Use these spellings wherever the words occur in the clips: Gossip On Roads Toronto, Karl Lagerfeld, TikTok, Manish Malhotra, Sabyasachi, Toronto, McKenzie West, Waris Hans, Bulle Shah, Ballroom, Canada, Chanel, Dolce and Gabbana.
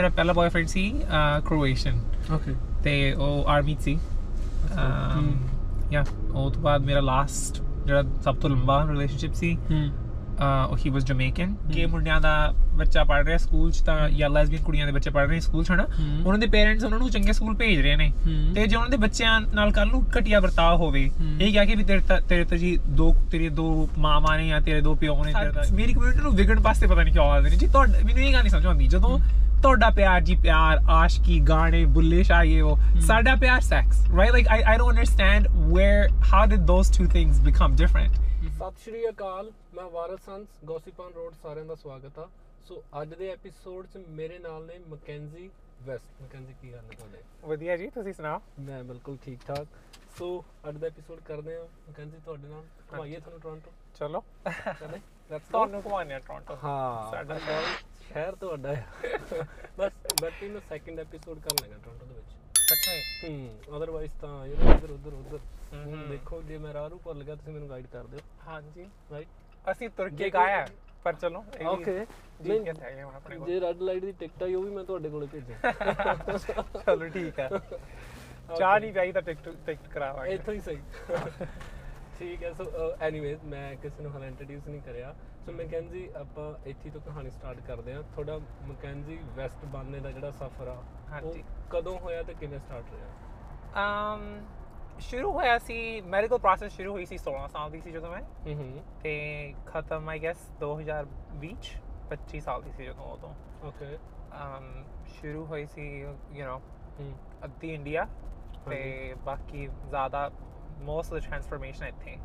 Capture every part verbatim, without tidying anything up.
ਮੇਰਾ ਪਹਿਲਾ ਬॉयਫ੍ਰੈਂਡ ਸੀ ਕ੍ਰੋਏਸ਼ੀਅਨ, ਓਕੇ, ਤੇ ਉਹ ਆਰਮੀ ਸੀ ਯਾ। ਉਹ ਤੋਂ ਬਾਅਦ ਮੇਰਾ ਲਾਸਟ ਜਿਹੜਾ ਸਭ ਤੋਂ ਲੰਬਾ ਰਿਲੇਸ਼ਨਸ਼ਿਪ ਸੀ ਉਹ ਹੀ ਵਾਸ ਜਮੇਕਨ। ਕਿ ਮੁੰਡਿਆਂ ਦਾ ਬੱਚਾ ਪੜ੍ਹ ਰਿਹਾ ਸਕੂਲ 'ਚ ਤਾਂ ਜਾਂ ਲੈਸਬੀਅਨ ਕੁੜੀਆਂ ਦੇ ਬੱਚੇ ਪੜ੍ਹ ਰਹੇ ਸਕੂਲ 'ਚ ਹੈ ਨਾ, ਉਹਨਾਂ ਦੇ ਪੇਰੈਂਟਸ ਉਹਨਾਂ ਨੂੰ ਚੰਗੇ ਸਕੂਲ ਭੇਜ ਰਹੇ ਨੇ, ਅਤੇ ਜੇ ਉਹਨਾਂ ਦੇ ਬੱਚਿਆਂ ਨਾਲ ਕੱਲ੍ਹ ਨੂੰ ਘਟੀਆ ਵਰਤਾਓ ਹੋਵੇ, ਇਹ ਕਿਹਾ ਕਿ ਵੀ ਤੇਰੇ ਤੇਰੇ ਤਾਂ ਜੀ ਦੋ ਤੇਰੇ ਦੋ ਮਾਵਾਂ ਨੇ ਜਾਂ ਤੇਰੇ ਦੋ ਪਿਓ ਨੇ, ਮੇਰੀ ਕਮਿਊਨਿਟੀ ਨੂੰ ਵਿਗੜਨ ਵਾਸਤੇ ਪਤਾ ਨਹੀਂ ਕਿਉਂ ਆਉਂਦੇ ਨੇ ਜੀ। ਤੁਹਾਡਾ ਮੈਨੂੰ ਇਹ ਗੱਲ ਨਹੀਂ ਸਮਝ ਆਉਂਦੀ, ਜਦੋਂ ਤੁਹਾਡਾ ਪਿਆਰ ਜੀ ਪਿਆਰ ਆਸ਼ਕੀ ਗਾਣੇ ਬੁੱਲੇ ਸ਼ਾਹ ਇਹ ਉਹ, ਸਾਡਾ ਪਿਆਰ sex, right? Like I I don't understand where how did those two things become different. ਸਤਿ ਸ਼੍ਰੀ ਅਕਾਲ, ਮੈਂ ਵਾਰਸ ਹੰਸ, ਗੋਸੀਪਨ ਰੋਡ, ਸਾਰਿਆਂ ਦਾ ਸਵਾਗਤ ਆ। ਸੋ ਅੱਜ ਦੇ ਐਪੀਸੋਡ 'ਚ ਮੇਰੇ ਨਾਲ ਨੇ ਮਕੈਂਜੀ ਵੈਸਟ। ਮਕੈਂਜੀ ਕੀ ਹਾਲ ਨੇ ਤੁਹਾਡੇ? ਵਧੀਆ ਜੀ, ਤੁਸੀਂ ਸੁਣਾਓ? ਮੈਂ ਬਿਲਕੁਲ ਠੀਕ ਠਾਕ। ਸੋ ਅੱਜ ਦਾ ਐਪੀਸੋਡ ਕਰਦੇ ਹਾਂ ਮਕੈਂਜੀ ਤੁਹਾਡੇ ਨਾਲ, ਘੁਮਾਈਏ ਤੁਹਾਨੂੰ ਟੋਰਾਂਟੋ। ਚਲੋ ਚਲੇ, ਤੁਹਾਨੂੰ ਘੁਮਾਉਂਦੇ ਹਾਂ ਟੋਰਾਂਟੋ। ਹਾਂ, ਸਾਡਾ ਸ਼ਹਿਰ ਤੁਹਾਡਾ ਹੈ ਬਸ। ਬਟ ਇਹਨੂੰ ਸੈਕਿੰਡ ਐਪੀਸੋਡ ਕਰ ਲੈਣਾ ਟੋਰਾਂਟੋ ਦੇ ਵਿੱਚ। ਅੱਛਾ ਜੀ, ਅਦਰਵਾਈਜ਼ ਤਾਂ ਇੱਧਰ ਉੱਧਰ ਉੱਧਰ ਹੁਣ ਦੇਖੋ, ਜੇ ਮੈਂ ਰਾਹ ਨੂੰ ਭੁੱਲ ਗਿਆ ਤੁਸੀਂ ਮੈਨੂੰ ਗਾਈਡ ਕਰ ਦਿਓ। ਹਾਂਜੀ ਰਾਈਟ, ਅਸੀਂ ਤੁਰ ਕੇ ਗਾਇਆ ਪਰ ਚਲੋ ਓਕੇ। ਜੇ ਰੈੱਡ ਲਾਈਟ ਦੀ ਟਿਕਟ ਆਈ ਉਹ ਵੀ ਮੈਂ ਤੁਹਾਡੇ ਕੋਲ ਭੇਜਾਂ। ਚਲੋ ਠੀਕ ਆ, ਚਾਹ ਨਹੀਂ ਪਈ ਤਾਂ ਟਿਕਟ ਟਿਕਟ ਕਰਾਵਾਂਗੇ ਇੱਥੋਂ ਹੀ ਸਹੀ। ਠੀਕ ਹੈ। ਸੋ ਐਨੀਵੇਜ਼ ਮੈਂ ਕਿਸੇ ਨੂੰ ਹਾਲੇ ਇੰਟਰੋਡਿਊਸ ਨਹੀਂ ਕਰਿਆ। ਸੋ ਮਕੈਂਜੀ, ਆਪਾਂ ਇੱਥੇ ਤੋਂ ਕਹਾਣੀ ਸਟਾਰਟ ਕਰਦੇ ਹਾਂ। ਤੁਹਾਡਾ ਮਕੈਂਜੀ ਵੈਸਟ ਬਣਨੇ ਦਾ ਜਿਹੜਾ ਸਫ਼ਰ ਆ ਉਹ ਕਦੋਂ ਹੋਇਆ ਅਤੇ ਕਿਵੇਂ ਸਟਾਰਟ ਹੋਇਆ? ਸ਼ੁਰੂ ਹੋਇਆ ਸੀ, ਮੈਡੀਕਲ ਪ੍ਰੋਸੈਸ ਸ਼ੁਰੂ ਹੋਈ ਸੀ ਸੋਲ੍ਹਾਂ ਸਾਲ ਦੀ ਸੀ ਜਦੋਂ ਮੈਂ, ਅਤੇ ਖਤਮ ਆਈ ਗੈਸ ਦੋ ਹਜ਼ਾਰ ਵੀਹ 'ਚ ਪੱਚੀ ਸਾਲ ਦੀ ਸੀ ਜਦੋਂ। ਉਦੋਂ ਓਕੇ ਸ਼ੁਰੂ ਹੋਈ ਸੀ, ਯੂ ਨੋ, ਅੱਧੀ ਇੰਡੀਆ ਅਤੇ ਬਾਕੀ ਜ਼ਿਆਦਾ ਮੋਸਟ ਆਫ ਦ ਟ੍ਰਾਂਸਫਰਮੇਸ਼ਨ ਇੱਥੇ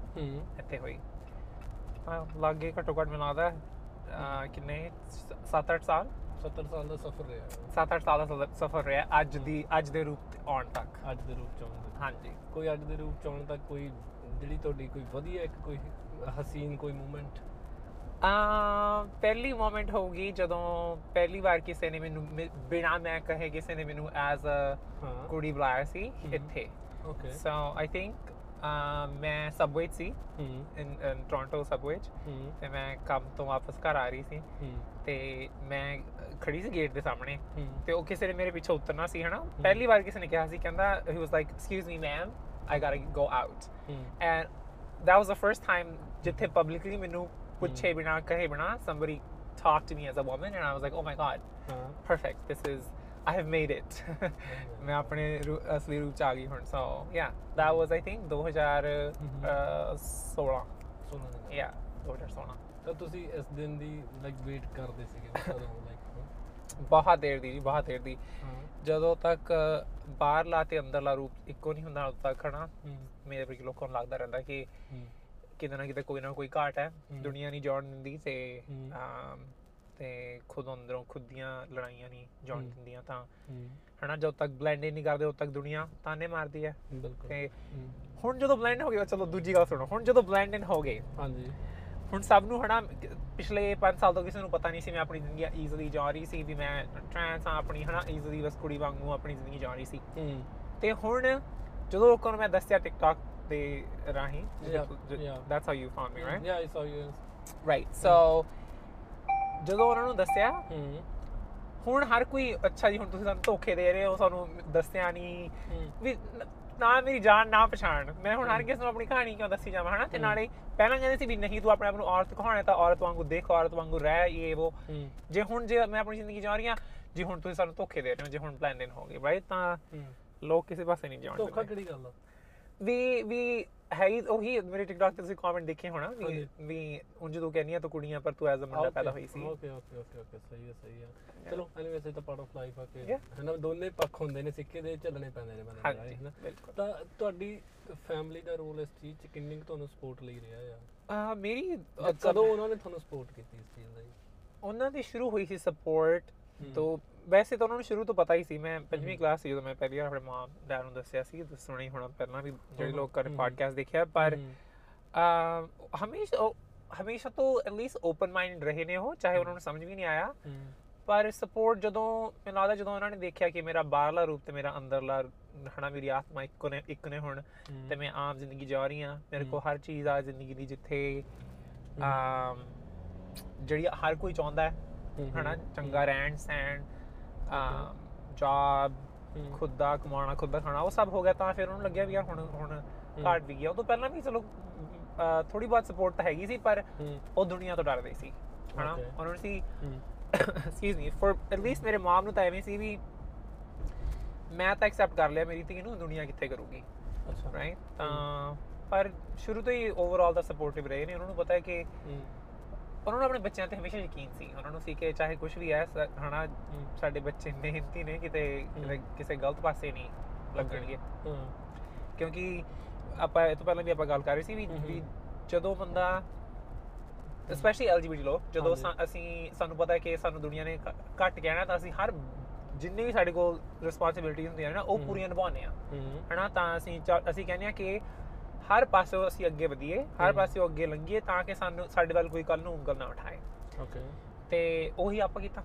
ਇੱਥੇ ਹੋਈ। ਲਾਗੇ ਘੱਟੋ ਘੱਟ ਮੈਨੂੰ ਲੱਗਦਾ ਕਿੰਨੇ ਸੱਤ ਅੱਠ ਸਾਲ ਸੱਤਰ ਸਾਲ ਦਾ ਸਫ਼ਰ ਰਿਹਾ, ਸੱਤ ਅੱਠ ਸਾਲ ਦਾ ਸਫ਼ਰ ਰਿਹਾ ਅੱਜ ਦੀ ਅੱਜ ਦੇ ਰੂਪ 'ਚ ਆਉਣ ਤੱਕ। ਅੱਜ ਦੇ ਰੂਪ 'ਚ ਆਉਣ ਤੱਕ ਹਾਂਜੀ, ਕੋਈ ਅੱਜ ਦੇ ਰੂਪ 'ਚ ਆਉਣ ਤੱਕ ਕੋਈ ਜਿਹੜੀ ਤੁਹਾਡੀ ਕੋਈ ਵਧੀਆ ਇੱਕ ਕੋਈ ਹਸੀਨ ਕੋਈ ਮੂਮੈਂਟ? ਪਹਿਲੀ ਮੂਮੈਂਟ ਹੋਊਗੀ ਜਦੋਂ ਪਹਿਲੀ ਵਾਰ ਕਿਸੇ ਨੇ ਮੈਨੂੰ ਬਿਨਾਂ ਮੈਂ ਕਹੇ ਕਿਸੇ ਨੇ ਮੈਨੂੰ ਐਜ਼ ਅ ਕੁੜੀ ਬੁਲਾਇਆ ਸੀ ਇੱਥੇ। ਓਕੇ, ਸੋ ਆਈ ਥਿੰਕ ਮੈਂ ਸਬਵੇਅ 'ਚ ਸੀ, ਟੋਰਾਂਟੋ ਸਬਵੇਅ 'ਚ, ਅਤੇ ਮੈਂ ਕੰਮ ਤੋਂ ਵਾਪਸ ਘਰ ਆ ਰਹੀ ਸੀ ਅਤੇ ਮੈਂ ਖੜ੍ਹੀ ਸੀ ਗੇਟ ਦੇ ਸਾਹਮਣੇ ਅਤੇ ਉਹ ਕਿਸੇ ਨੇ ਮੇਰੇ ਪਿੱਛੇ ਉਤਰਨਾ ਸੀ ਹੈ ਨਾ। ਪਹਿਲੀ ਵਾਰ ਕਿਸੇ ਨੇ ਕਿਹਾ ਸੀ, ਕਹਿੰਦਾ he was like excuse me ma'am I got to go out, and that was the first time ਜਿੱਥੇ ਪਬਲਿਕਲੀ ਮੈਨੂੰ ਪੁੱਛੇ ਬਿਨਾਂ ਕਹੇ ਬਿਨਾਂ somebody talked to me as a woman, and I was like oh my God perfect, this is I have made it. मैं अपने असली रूप आ गई हूँ। So yeah, that was I think twenty sixteen. सोलह। Yeah, twenty sixteen. तो तुसी इस दिन दी like wait कर दे सीगे? बहुत देर दी, बहुत देर दी। ਜਦੋਂ ਤੱਕ ਬਾਹਰਲਾ ਤੇ ਅੰਦਰਲਾ ਰੂਪ ਇੱਕੋ ਨਹੀਂ ਹੁੰਦਾ ਉਦੋਂ ਤੱਕ ਨਾ ਮੇਰੇ ਕੋਲ ਲੋਕਾਂ ਨੂੰ ਲੱਗਦਾ ਰਹਿੰਦਾ ਕਿ ਕਿਤੇ ਨਾ ਕਿਤੇ ਕੋਈ ਨਾ ਕੋਈ ਘਾਟ ਹੈ, ਦੁਨੀਆ ਨਹੀਂ ਜਾਣ ਦਿੰਦੀ ਤੇ ਅਤੇ ਖੁਦ ਅੰਦਰੋਂ ਖੁਦ ਦੀਆਂ ਲੜਾਈਆਂ ਨਹੀਂ ਜਾਣ ਦਿੰਦੀਆਂ ਤਾਂ ਹੈ ਨਾ। ਜਦੋਂ ਤੱਕ ਬਲੈਂਡ ਨਹੀਂ ਕਰਦੇ ਉਦੋਂ ਤੱਕ ਦੁਨੀਆ ਤਾਨੇ ਮਾਰਦੀ ਹੈ। ਅਤੇ ਹੁਣ ਜਦੋਂ ਬਲੈਂਡ ਹੋ ਗਏ, ਚਲੋ ਦੂਜੀ ਗੱਲ ਸੁਣੋ, ਹੁਣ ਜਦੋਂ ਬਲੈਂਡ ਹੋ ਗਏ ਹਾਂਜੀ, ਹੁਣ ਸਭ ਨੂੰ ਹੈ ਨਾ, ਪਿਛਲੇ ਪੰਜ ਸਾਲ ਤੋਂ ਕਿਸੇ ਨੂੰ ਪਤਾ ਨਹੀਂ ਸੀ ਮੈਂ ਆਪਣੀ ਜ਼ਿੰਦਗੀ ਈਜ਼ਲੀ ਜਾ ਰਹੀ ਸੀ ਵੀ ਮੈਂ ਟ੍ਰਾਂਸ ਹਾਂ ਆਪਣੀ ਹੈ ਨਾ, ਈਜ਼ਲੀ ਬਸ ਕੁੜੀ ਵਾਂਗੂ ਆਪਣੀ ਜ਼ਿੰਦਗੀ ਜਾ ਰਹੀ ਸੀ। ਅਤੇ ਹੁਣ ਜਦੋਂ ਲੋਕਾਂ ਨੂੰ ਮੈਂ ਦੱਸਿਆ ਟਿਕਟਾਕ ਦੇ ਰਾਹੀਂ, that's how you found me, right? Yeah I ਸਾਊ ਯੂ, ਰਾਈਟ? ਸੋ ਜਦੋਂ ਉਹਨਾਂ ਨੂੰ ਦੱਸਿਆ, ਹੁਣ ਹਰ ਕੋਈ ਅੱਛਾ ਜੀ ਹੁਣ ਤੁਸੀਂ ਸਾਨੂੰ ਧੋਖੇ ਦੇ ਰਹੇ ਹੋ, ਸਾਨੂੰ ਦੱਸਿਆ ਨਹੀਂ ਵੀ ਨਾ ਮੇਰੀ ਜਾਨ ਨਾ ਪਛਾਣ, ਮੈਂ ਹੁਣ ਹਰ ਕਿਸੇ ਨੂੰ ਆਪਣੀ ਕਹਾਣੀ ਕਿਉਂ ਦੱਸੀ ਜਾਵਾਂ ਹੈ ਨਾ। ਅਤੇ ਨਾਲੇ ਪਹਿਲਾਂ ਕਹਿੰਦੇ ਸੀ ਵੀ ਨਹੀਂ ਤੂੰ ਆਪਣੇ ਆਪ ਨੂੰ ਔਰਤ ਕਹਾਉਣਾ ਤਾਂ ਔਰਤ ਵਾਂਗੂ ਦੇਖ, ਔਰਤ ਵਾਂਗੂ ਰਹਿ, ਇਹ ਵੋ। ਜੇ ਹੁਣ ਜੇ ਮੈਂ ਆਪਣੀ ਜ਼ਿੰਦਗੀ ਜਾ ਰਹੀ ਹਾਂ, ਜੇ ਹੁਣ ਤੁਸੀਂ ਸਾਨੂੰ ਧੋਖੇ ਦੇ ਰਹੇ ਹੋ, ਜੇ ਹੁਣ ਪਲੈਨ ਹੋ ਗਏ ਬਾਈ ਤਾਂ ਲੋਕ ਕਿਸੇ ਪਾਸੇ ਨਹੀਂ ਜਾਣ। ਧੋਖਾ ਕਿਹੜੀ ਗੱਲ ਆ? ਵੀ ਵੀ ਹੈ ਹੀ ਉਹੀ, ਮੇਰੇ ਟਿਕਟਾਕ 'ਤੇ ਤੁਸੀਂ ਕਾਮੈਂਟ ਦੇਖੇ ਹੋਣਾ ਵੀ ਵੀ ਉਂਝ ਤੂੰ ਕਹਿੰਦੀ ਆ ਤਾਂ ਕੁੜੀਆਂ ਪਰ ਤੂੰ ਐਜ਼ ਅ ਮੁੰਡਾ ਪੈਦਾ ਹੋਈ ਸੀ। ਓਕੇ ਓਕੇ ਓਕੇ ਓਕੇ, ਸਹੀ ਹੈ ਸਹੀ ਹੈ। ਚਲੋ ਐਨੀਵੇਜ਼ ਇਹ ਤਾਂ ਪਾਰਟ ਆਫ ਲਾਈਫ ਆ ਕੇ ਹੈ ਨਾ, ਦੋਨੇ ਪੱਖ ਹੁੰਦੇ ਨੇ, ਸਿੱਕੇ ਦੇ ਝੱਲਣੇ ਪੈਂਦੇ ਨੇ ਬੰਦੇ ਨੂੰ ਹੈ ਨਾ। ਤਾਂ ਤੁਹਾਡੀ ਫੈਮਿਲੀ ਦਾ ਰੋਲ ਇਸ ਚੀਜ਼ 'ਚ ਕਿੰਨੀ ਕੁ ਤੁਹਾਨੂੰ ਸਪੋਰਟ ਲਈ ਰਿਹਾ ਆ? ਮੇਰੀ ਕਦੋਂ ਉਹਨਾਂ ਨੇ ਤੁਹਾਨੂੰ ਸਪੋਰਟ ਕੀਤੀ ਇਸ ਚੀਜ਼ ਦਾ? ਉਹਨਾਂ ਦੀ ਸ਼ੁਰੂ ਹੋਈ ਸੀ ਸਪੋਰਟ ਤੋਂ, ਵੈਸੇ ਤਾਂ ਉਹਨਾਂ ਨੂੰ ਸ਼ੁਰੂ ਤੋਂ ਪਤਾ ਹੀ ਸੀ। ਮੈਂ ਪੰਜਵੀਂ ਕਲਾਸ 'ਚ ਜਦੋਂ ਮੈਂ ਪਹਿਲੀ ਵਾਰ ਆਪਣੇ ਮਾਂ ਡੈਡ ਨੂੰ ਦੱਸਿਆ ਸੀ, ਸੁਣੀ ਹੋਣਾ ਪਹਿਲਾਂ ਵੀ ਜਿਹੜੇ ਲੋਕਾਂ ਨੇ ਪਾਡਕਾਸਟ ਦੇਖਿਆ, ਪਰ ਹਮੇਸ਼ਾ ਹਮੇਸ਼ਾ ਤੋਂ ਐਟਲੀਸਟ ਓਪਨ ਮਾਈਂਡ ਰਹੇ ਨੇ ਉਹ, ਚਾਹੇ ਉਹਨਾਂ ਨੂੰ ਸਮਝ ਵੀ ਨਹੀਂ ਆਇਆ। ਪਰ ਸਪੋਰਟ ਜਦੋਂ ਮੈਨੂੰ ਲੱਗਦਾ ਜਦੋਂ ਉਹਨਾਂ ਨੇ ਦੇਖਿਆ ਕਿ ਮੇਰਾ ਬਾਹਰਲਾ ਰੂਪ ਅਤੇ ਮੇਰਾ ਅੰਦਰਲਾ ਹੈ ਨਾ, ਮੇਰੀ ਆਤਮਾ ਇੱਕੋ ਨੇ ਇੱਕ ਨੇ ਹੁਣ, ਅਤੇ ਮੈਂ ਆਮ ਜ਼ਿੰਦਗੀ ਜਾ ਰਹੀ ਹਾਂ, ਮੇਰੇ ਕੋਲ ਹਰ ਚੀਜ਼ ਆ ਜ਼ਿੰਦਗੀ ਦੀ ਜਿੱਥੇ ਜਿਹੜੀ ਹਰ ਕੋਈ ਚਾਹੁੰਦਾ ਹੈ ਹੈ ਨਾ, ਚੰਗਾ ਰਹਿਣ ਸਹਿਣ ਜੌਬ, ਖੁਦ ਦਾ ਕਮਾਉਣਾ, ਖੁਦ ਦਾ ਖਾਣਾ, ਉਹ ਸਭ ਹੋ ਗਿਆ। ਤਾਂ ਫਿਰ ਉਹਨੂੰ ਲੱਗਿਆ ਵੀ ਯਾਰ ਹੁਣ ਹੁਣ ਘਾਟ ਵੀ ਗਿਆ। ਉਹ ਤੋਂ ਪਹਿਲਾਂ ਵੀ ਚਲੋ ਥੋੜ੍ਹੀ ਬਹੁਤ ਸਪੋਰਟ ਤਾਂ ਹੈਗੀ ਸੀ, ਪਰ ਉਹ ਦੁਨੀਆ ਤੋਂ ਡਰਦੇ ਸੀ, ਹੈ ਨਾ। ਉਹਨਾਂ ਨੂੰ ਸੀ ਐਕਸਕਿਊਜ਼ ਮੀ ਫੋਰ ਐਟਲੀਸਟ ਮੇਰੇ ਮਾਂ ਨੂੰ ਤਾਂ ਐਵੇਂ ਸੀ ਵੀ ਮੈਂ ਤਾਂ ਐਕਸੈਪਟ ਕਰ ਲਿਆ ਮੇਰੀ ਧੀ ਨੂੰ, ਦੁਨੀਆ ਕਿੱਥੇ ਕਰੂਗੀ, ਰਾਈਟ। ਤਾਂ ਪਰ ਸ਼ੁਰੂ ਤੋਂ ਹੀ ਓਵਰਆਲ ਦਾ ਸਪੋਰਟਿਵ ਰਹੇ ਨੇ। ਉਹਨਾਂ ਨੂੰ ਪਤਾ ਹੈ ਕਿ ਉਹਨਾਂ ਨੂੰ ਆਪਣੇ ਬੱਚਿਆਂ 'ਤੇ ਹਮੇਸ਼ਾ ਯਕੀਨ ਸੀ। ਉਹਨਾਂ ਨੂੰ ਸੀ ਕਿ ਚਾਹੇ ਕੁਛ ਵੀ ਹੈ, ਹੈ ਨਾ, ਸਾਡੇ ਬੱਚੇ ਮਿਹਨਤੀ ਨੇ, ਕਿਤੇ ਕਿਸੇ ਗਲਤ ਪਾਸੇ ਨਹੀਂ ਲੱਗਣਗੇ। ਕਿਉਂਕਿ ਆਪਾਂ ਇਹ ਤੋਂ ਪਹਿਲਾਂ ਵੀ ਆਪਾਂ ਗੱਲ ਕਰ ਰਹੇ ਸੀ ਵੀ ਜਦੋਂ ਬੰਦਾ specially L G B T ਲੋਕ, ਜਦੋਂ ਅਸੀਂ ਸਾਨੂੰ ਪਤਾ ਕਿ ਸਾਨੂੰ ਦੁਨੀਆ ਨੇ ਘੱਟ ਕਹਿਣਾ, ਤਾਂ ਅਸੀਂ ਹਰ ਜਿੰਨੇ ਵੀ ਸਾਡੇ ਕੋਲ ਰਿਸਪੋਂਸੀਬਿਲਿਟੀ ਹੁੰਦੀਆਂ ਨੇ ਨਾ, ਉਹ ਪੂਰੀਆਂ ਨਿਭਾਉਂਦੇ ਹਾਂ, ਹੈ ਨਾ। ਤਾਂ ਅਸੀਂ ਅਸੀਂ ਕਹਿੰਦੇ ਹਾਂ ਕਿ ਹਰ ਪਾਸਿਓਂ ਅਸੀਂ ਅੱਗੇ ਵਧੀਏ, ਹਰ ਪਾਸਿਓਂ ਅੱਗੇ ਲੰਘੀਏ, ਤਾਂ ਕਿ ਸਾਨੂੰ ਸਾਡੇ ਵੱਲ ਕੋਈ ਕੱਲ੍ਹ ਨੂੰ ਉਂਗਲ ਨਾ ਉਠਾਏ। ਓਕੇ, ਅਤੇ ਉਹੀ ਆਪਾਂ ਕੀਤਾ,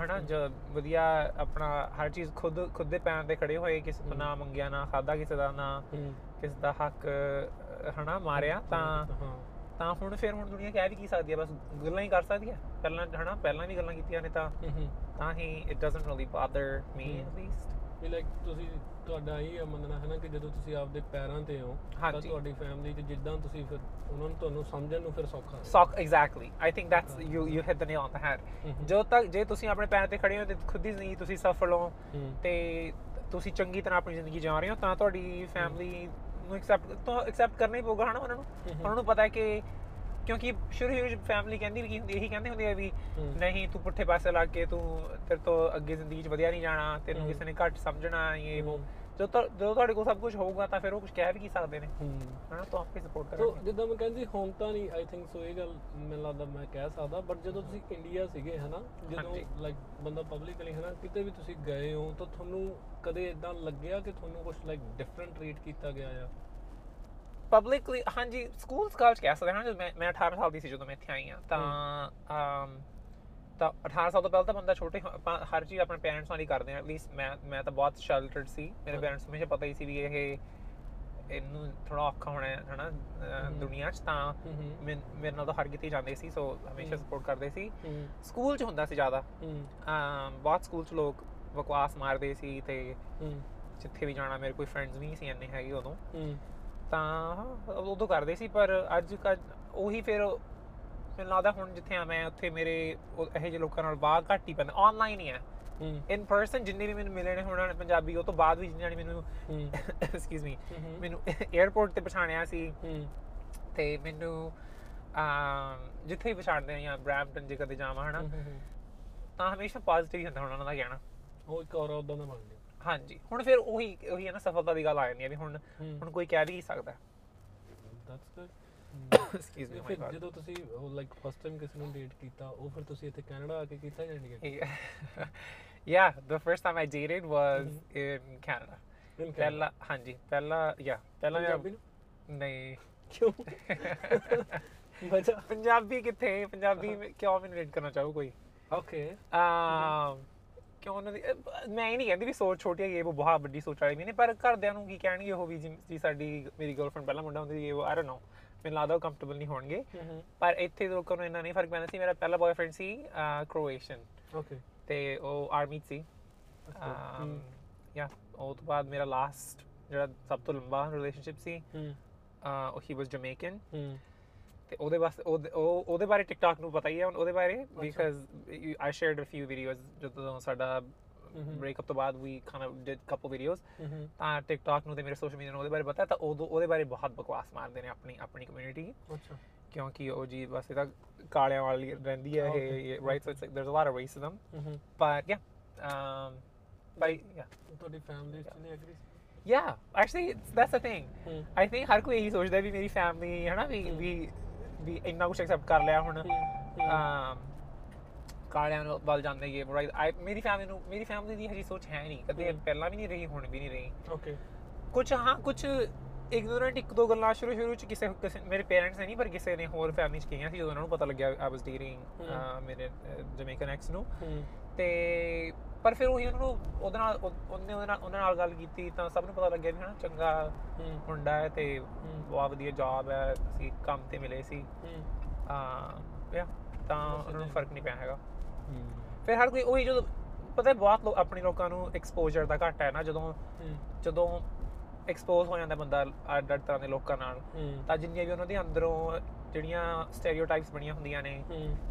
ਹੈ ਨਾ। ਜ ਵਧੀਆ ਆਪਣਾ ਹਰ ਚੀਜ਼ ਖੁਦ ਖੁਦ ਦੇ ਪੈਰਾਂ 'ਤੇ ਖੜ੍ਹੇ ਹੋਏ, ਕਿਸੇ ਤੋਂ ਨਾ ਮੰਗਿਆ, ਨਾ ਖਾਧਾ ਕਿਸੇ ਦਾ, ਨਾ ਕਿਸੇ ਦਾ ਹੱਕ, ਹੈ ਨਾ, ਮਾਰਿਆ। ਤਾਂ ਤਾਂ ਹੁਣ ਫਿਰ ਹੁਣ ਦੁਨੀਆ ਕਹਿ ਵੀ ਕੀ ਸਕਦੀ ਹੈ, ਬਸ ਗੱਲਾਂ ਹੀ ਕਰ ਸਕਦੀ ਹੈ। ਪਹਿਲਾਂ, ਹੈ ਨਾ, ਪਹਿਲਾਂ ਵੀ ਗੱਲਾਂ ਕੀਤੀਆਂ ਨੇ। ਤਾਂ ਤਾਂ ਹੀ it doesn't really bother me at least. ਵੀ ਲਾਈਕ ਤੁਸੀਂ, ਤੁਹਾਡਾ ਇਹ ਮੰਨਣਾ ਹੈ ਨਾ ਕਿ ਜਦੋਂ ਤੁਸੀਂ ਆਪਦੇ ਪੈਰਾਂ 'ਤੇ ਹੋ ਤਾਂ ਤੁਹਾਡੀ ਫੈਮਿਲੀ 'ਚ ਜਿੱਦਾਂ ਤੁਸੀਂ ਫਿਰ ਉਹਨਾਂ ਨੂੰ, ਤੁਹਾਨੂੰ ਸਮਝਣ ਨੂੰ ਫਿਰ ਸੌਖਾ ਸੌਖਾ exactly. I think that's you you hit the nail on the head. ਜਦੋਂ ਤੱਕ ਜੇ ਤੁਸੀਂ ਆਪਣੇ ਪੈਰਾਂ 'ਤੇ ਖੜ੍ਹੇ ਹੋ, ਤਾਂ ਖੁਦ ਹੀ ਨਹੀਂ ਤੁਸੀਂ ਸਫਲ ਹੋ ਅਤੇ ਤੁਸੀਂ ਚੰਗੀ ਤਰ੍ਹਾਂ ਆਪਣੀ ਜ਼ਿੰਦਗੀ ਜਾ ਰਹੇ ਹੋ, ਤਾਂ ਤੁਹਾਡੀ ਫੈਮਿਲੀ ਨੂੰ ਐਕਸੈਪਟ ਤੋਂ ਐਕਸੈਪਟ ਕਰਨਾ ਹੀ ਪਊਗਾ, ਹੈ ਨਾ। ਉਹਨਾਂ ਨੂੰ ਉਹਨਾਂ ਨੂੰ ਪਤਾ ਕਿ ਕਿਉਂਕਿ ਸ਼ੁਰੂ ਸ਼ੁਰੂ ਫੈਮਿਲੀ ਕਹਿੰਦੀ ਵੀ ਇਹੀ ਕਹਿੰਦੇ ਹੁੰਦੇ ਆ ਵੀ ਨਹੀਂ ਤੂੰ ਪੁੱਠੇ ਪਾਸੇ ਲੱਗ ਕੇ ਤੂੰ ਤੇਰੇ ਤੋਂ ਅੱਗੇ ਜ਼ਿੰਦਗੀ 'ਚ ਵਧੀਆ ਨਹੀਂ ਜਾਣਾ, ਤੈਨੂੰ ਕਿਸੇ ਨੇ ਘੱਟ ਸਮਝਣਾ। ਇਹ ਜਦੋਂ ਜਦੋਂ ਤੁਹਾਡੇ ਕੋਲ ਸਭ ਕੁਛ ਹੋਊਗਾ ਤਾਂ ਫਿਰ ਉਹ ਕੁਛ ਕਹਿ ਵੀ ਕੀ ਸਕਦੇ ਨੇ, ਹੈ ਨਾ। ਤਾਂ ਆਪੇ ਸਪੋਰਟ ਕਰੋ। ਜਿੱਦਾਂ ਮੈਂ ਕਹਿੰਦੀ ਹੋਮ ਤਾਂ ਨਹੀਂ, ਆਈ ਥਿੰਕ ਸੋ ਇਹ ਗੱਲ ਮੈਨੂੰ ਲੱਗਦਾ ਮੈਂ ਕਹਿ ਸਕਦਾ। ਬਟ ਜਦੋਂ ਤੁਸੀਂ ਇੰਡੀਆ ਸੀਗੇ, ਹੈ ਨਾ, ਜਦੋਂ ਲਾਈਕ ਬੰਦਾ ਪਬਲਿਕਲੀ, ਹੈ ਨਾ, ਕਿਤੇ ਵੀ ਤੁਸੀਂ ਗਏ ਹੋ ਤਾਂ ਤੁਹਾਨੂੰ ਕਦੇ ਇੱਦਾਂ ਲੱਗਿਆ ਕਿ ਤੁਹਾਨੂੰ ਕੁਛ ਲਾਈਕ ਡਿਫਰੈਂਟ ਟਰੀਟ ਕੀਤਾ ਗਿਆ ਆ ਪਬਲਿਕਲੀ? ਹਾਂਜੀ, ਸਕੂਲ ਕਾਲਜ ਕਹਿ ਸਕਦੇ ਹਾਂ। ਮੈਂ ਮੈਂ ਅਠਾਰਾਂ ਸਾਲ ਦੀ ਸੀ ਜਦੋਂ ਮੈਂ ਇੱਥੇ ਆਈ ਹਾਂ। ਤਾਂ ਤਾਂ ਅਠਾਰਾਂ ਸਾਲ ਤੋਂ ਪਹਿਲਾਂ ਤਾਂ ਬੰਦਾ ਛੋਟੇ, ਆਪਾਂ ਹਰ ਚੀਜ਼ ਆਪਣੇ ਪੇਰੈਂਟਸ ਨਾਲ ਹੀ ਕਰਦੇ ਹਾਂ। ਐਟਲੀਸਟ ਮੈਂ ਮੈਂ ਤਾਂ ਬਹੁਤ ਸ਼ੈਲਟਰਡ ਸੀ। ਮੇਰੇ ਪੇਰੈਂਟਸ ਹਮੇਸ਼ਾ ਪਤਾ ਹੀ ਸੀ ਵੀ ਇਹ ਇਹਨੂੰ ਥੋੜ੍ਹਾ ਔਖਾ ਹੋਣਾ, ਹੈ ਨਾ, ਦੁਨੀਆ 'ਚ। ਤਾਂ ਮੈਂ ਮੇਰੇ ਨਾਲ ਤਾਂ ਹਰ ਕਿਤੇ ਜਾਂਦੇ ਸੀ, ਸੋ ਹਮੇਸ਼ਾ ਸਪੋਰਟ ਕਰਦੇ ਸੀ। ਸਕੂਲ 'ਚ ਹੁੰਦਾ ਸੀ ਜ਼ਿਆਦਾ, ਬਹੁਤ ਸਕੂਲ 'ਚ ਲੋਕ ਬਕਵਾਸ ਮਾਰਦੇ ਸੀ, ਅਤੇ ਜਿੱਥੇ ਵੀ ਜਾਣਾ। ਮੇਰੇ ਕੋਈ ਫਰੈਂਡਸ ਵੀ ਨਹੀਂ ਸੀ ਇੰਨੇ ਹੈਗੇ ਉਦੋਂ, ਤਾਂ ਉਦੋਂ ਕਰਦੇ ਸੀ। ਪਰ ਅੱਜ ਕੱਲ੍ਹ ਉਹੀ ਫਿਰ ਮੈਨੂੰ ਲੱਗਦਾ ਹੁਣ ਜਿੱਥੇ ਆ ਮੈਂ, ਉੱਥੇ ਮੇਰੇ ਇਹੋ ਜਿਹੇ ਲੋਕਾਂ ਨਾਲ ਬਾਹਰ ਘੱਟ ਹੀ ਪੈਂਦਾ। ਔਨਲਾਈਨ ਹੀ ਹੈ, ਇਨ ਪਰਸਨ ਜਿੰਨੇ ਵੀ ਮੈਨੂੰ ਮਿਲੇ ਨੇ ਹੁਣ ਪੰਜਾਬੀ, ਉਹ ਤੋਂ ਬਾਅਦ ਵੀ ਜਿੰਨੇ ਮੈਨੂੰ ਐਕਸਕਿਊਜ਼ ਮੀ ਮੈਨੂੰ ਏਅਰਪੋਰਟ 'ਤੇ ਪਛਾਣਿਆ ਸੀ, ਅਤੇ ਮੈਨੂੰ ਜਿੱਥੇ ਵੀ ਪਛਾਣਦੇ ਜਾਂ ਬਰੈਂਪਟਨ ਜੇ ਕਦੇ ਜਾਵਾਂ, ਹੈ ਨਾ, ਤਾਂ ਹਮੇਸ਼ਾ ਪੋਜ਼ੀਟਿਵ ਹੀ ਹੁੰਦਾ ਉਹਨਾਂ ਦਾ ਕਹਿਣਾ। ਉਹ ਇੱਕ ਔਰ ਉੱਦਾਂ ਦਾ ਬਣ ਗਿਆ। ਹਾਂਜੀ, ਹੁਣ ਫਿਰ ਉਹੀ ਉਹੀ ਹੈ ਨਾ, ਸਫਲਤਾ ਦੀ ਗੱਲ ਆ ਜਾਂਦੀ ਹੈ ਵੀ ਹੁਣ ਹੁਣ ਕੋਈ ਕਹਿ ਵੀ ਨਹੀਂ ਸਕਦਾ। Excuse me. ਫਿਰ ਜਦੋਂ ਤੁਸੀਂ ਲਾਈਕ ਫਸਟ ਟਾਈਮ ਕਿਸੇ ਨੂੰ ਡੇਟ ਕੀਤਾ, ਉਹ ਫਿਰ ਤੁਸੀਂ ਇੱਥੇ ਕੈਨੇਡਾ ਆ ਕੇ ਕੀਤਾ ਜਾਂ India? Yeah, the first time I dated was in Canada. ਪਹਿਲਾ, ਹਾਂਜੀ, ਪਹਿਲਾ ਯਾ ਪਹਿਲਾ ਨਹੀਂ ਕਿਉਂ ਬੱਚਾ ਪੰਜਾਬੀ ਕਿੱਥੇ, ਪੰਜਾਬੀ ਕਿਉਂ ਮੈਨੂੰ ਡੇਟ ਕਰਨਾ ਚਾਹੋ ਕੋਈ? ਓਕੇ, ਆ ਉਹਨਾਂ ਦੀ ਮੈਂ ਇਹ ਨਹੀਂ ਕਹਿੰਦੀ ਵੀ ਸੋਚ ਛੋਟੀ ਹੈਗੀ, ਉਹ ਬਹੁਤ ਵੱਡੀ ਸੋਚ ਵਾਲੀ ਵੀ ਨਹੀਂ, ਪਰ ਘਰਦਿਆਂ ਨੂੰ ਕੀ ਕਹਿਣਗੇ ਉਹ ਵੀ ਜੀ ਸਾਡੀ, ਮੇਰੀ ਗਰਲਫ੍ਰੈਂਡ ਪਹਿਲਾਂ ਮੁੰਡਾ ਹੁੰਦੀ ਸੀ, ਉਹ ਆਰ ਨੋ ਮੈਨੂੰ ਲੱਗਦਾ ਉਹ ਕੰਫਰਟੇਬਲ ਨਹੀਂ ਹੋਣਗੇ। ਪਰ ਇੱਥੇ ਲੋਕਾਂ ਨੂੰ ਇੰਨਾ ਨਹੀਂ ਫਰਕ ਪੈਂਦਾ ਸੀ। ਮੇਰਾ ਪਹਿਲਾ ਬੋਏਫ੍ਰੈਂਡ ਸੀ ਕਰੋਏਸ਼ੀਅਨ, ਓਕੇ, ਅਤੇ ਉਹ ਆਰਮੀ 'ਚ ਸੀ। ਯਾ, ਉਹ ਤੋਂ ਬਾਅਦ ਮੇਰਾ ਲਾਸਟ ਜਿਹੜਾ ਸਭ ਤੋਂ ਲੰਬਾ ਰਿਲੇਸ਼ਨਸ਼ਿਪ ਸੀ, ਹੀ ਵਾਜ਼ ਜਮੇਕਨ, ਅਤੇ ਉਹਦੇ ਬਸ ਉਹਦੇ ਉਹ ਉਹਦੇ ਬਾਰੇ ਟਿਕਟਾਕ ਨੂੰ ਪਤਾ ਹੀ ਹੈ ਉਹਦੇ ਬਾਰੇ, because I shared a few videos ਜਦੋਂ ਸਾਡਾ ਬ੍ਰੇਕਅਪ ਤੋਂ ਬਾਅਦ ਵੀ ਖਾਣਾ ਡਿਡ ਕਪਲ ਵੀਡੀਓਜ਼। ਤਾਂ ਟਿਕਟਾਕ ਨੂੰ ਅਤੇ ਮੇਰੇ ਸੋਸ਼ਲ ਮੀਡੀਆ ਨੂੰ ਉਹਦੇ ਬਾਰੇ ਪਤਾ। ਤਾਂ ਉਦੋਂ ਉਹਦੇ ਬਾਰੇ ਬਹੁਤ ਬਕਵਾਸ ਮਾਰਦੇ ਨੇ ਆਪਣੀ ਆਪਣੀ ਕਮਿਊਨਿਟੀ, ਕਿਉਂਕਿ ਉਹ ਜੀ ਬਸ ਇਹਦਾ ਕਾਲਿਆਂ ਵਾਲੀ ਰਹਿੰਦੀ ਹੈ ਇਹ, right. So it's like there's a lot of racism. But yeah ਬਾਈ ਯਾ ਤੁਹਾਡੀ ਫੈਮਿਲੀ ਨਹੀਂ agree? Yeah, actually that's a thing. I think ਹਰ ਕੋਈ ਇਹੀ ਸੋਚਦਾ ਵੀ ਮੇਰੀ ਫੈਮਿਲੀ, ਹੈ ਨਾ, ਵੀ ਵੀ ਵੀ ਇੰਨਾ ਕੁਛ ਐਕਸੈਪਟ ਕਰ ਲਿਆ, ਹੁਣ ਕਾਲਿਆਂ ਨੂੰ ਵੱਲ ਜਾਂਦੇ ਗੇ। ਮੇਰੀ ਫੈਮਿਲੀ ਨੂੰ, ਮੇਰੀ ਫੈਮਿਲੀ ਦੀ ਹਜੇ ਸੋਚ ਹੈ ਨਹੀਂ, ਕਦੇ ਪਹਿਲਾਂ ਵੀ ਨਹੀਂ ਰਹੀ, ਹੁਣ ਵੀ ਨਹੀਂ ਰਹੀ। ਓਕੇ, ਕੁਛ ਹਾਂ ਕੁਛ ਇਗਨੋਰੈਂਟ ਇੱਕ ਦੋ ਗੱਲਾਂ ਸ਼ੁਰੂ ਸ਼ੁਰੂ 'ਚ ਕਿਸੇ ਕਿਸੇ ਮੇਰੇ ਪੇਰੈਂਟਸ ਨੇ ਨਹੀਂ, ਪਰ ਕਿਸੇ ਨੇ ਹੋਰ ਫੈਮਿਲੀ 'ਚ ਕਹੀਆਂ ਸੀ ਜਦੋਂ ਉਹਨਾਂ ਨੂੰ ਪਤਾ ਲੱਗਿਆ ਆਈ ਵਾਜ਼ ਡੇਟਿੰਗ ਮੇਰੇ ਜਮੇਕਨ ਐਕਸ ਨੂੰ। ਅਤੇ ਪਰ ਫਿਰ ਉਹੀ ਉਹਨਾਂ ਨੂੰ ਉਹਦੇ ਨਾਲ ਉਹਨੇ ਉਹਦੇ ਨਾਲ ਉਹਨਾਂ ਨਾਲ ਗੱਲ ਕੀਤੀ, ਤਾਂ ਸਭ ਨੂੰ ਪਤਾ ਲੱਗਿਆ ਵੀ, ਹੈ ਨਾ, ਚੰਗਾ ਮੁੰਡਾ ਹੈ ਅਤੇ ਬਹੁਤ ਵਧੀਆ ਜੋਬ ਹੈ, ਅਸੀਂ ਕੰਮ 'ਤੇ ਮਿਲੇ ਸੀ। ਤਾਂ ਉਹਨਾਂ ਨੂੰ ਫਰਕ ਨਹੀਂ ਪਿਆ ਹੈਗਾ। ਫਿਰ ਹਰ ਕੋਈ ਉਹੀ ਜਦੋਂ ਪਤਾ ਬਹੁਤ ਲੋਕ ਆਪਣੇ ਲੋਕਾਂ ਨੂੰ ਐਕਸਪੋਜ਼ਰ ਦਾ ਘੱਟ ਹੈ ਨਾ, ਜਦੋਂ ਜਦੋਂ ਐਕਸਪੋਜ਼ ਹੋ ਜਾਂਦਾ ਬੰਦਾ ਅੱਡ ਅੱਡ ਤਰ੍ਹਾਂ ਦੇ ਲੋਕਾਂ ਨਾਲ ਤਾਂ ਜਿੰਨੀਆਂ ਵੀ ਉਹਨਾਂ ਦੇ ਅੰਦਰੋਂ ਜਿਹੜੀਆਂ ਸਟੈਰੀਓਟਾਈਪਸ ਬਣੀਆਂ ਹੁੰਦੀਆਂ ਨੇ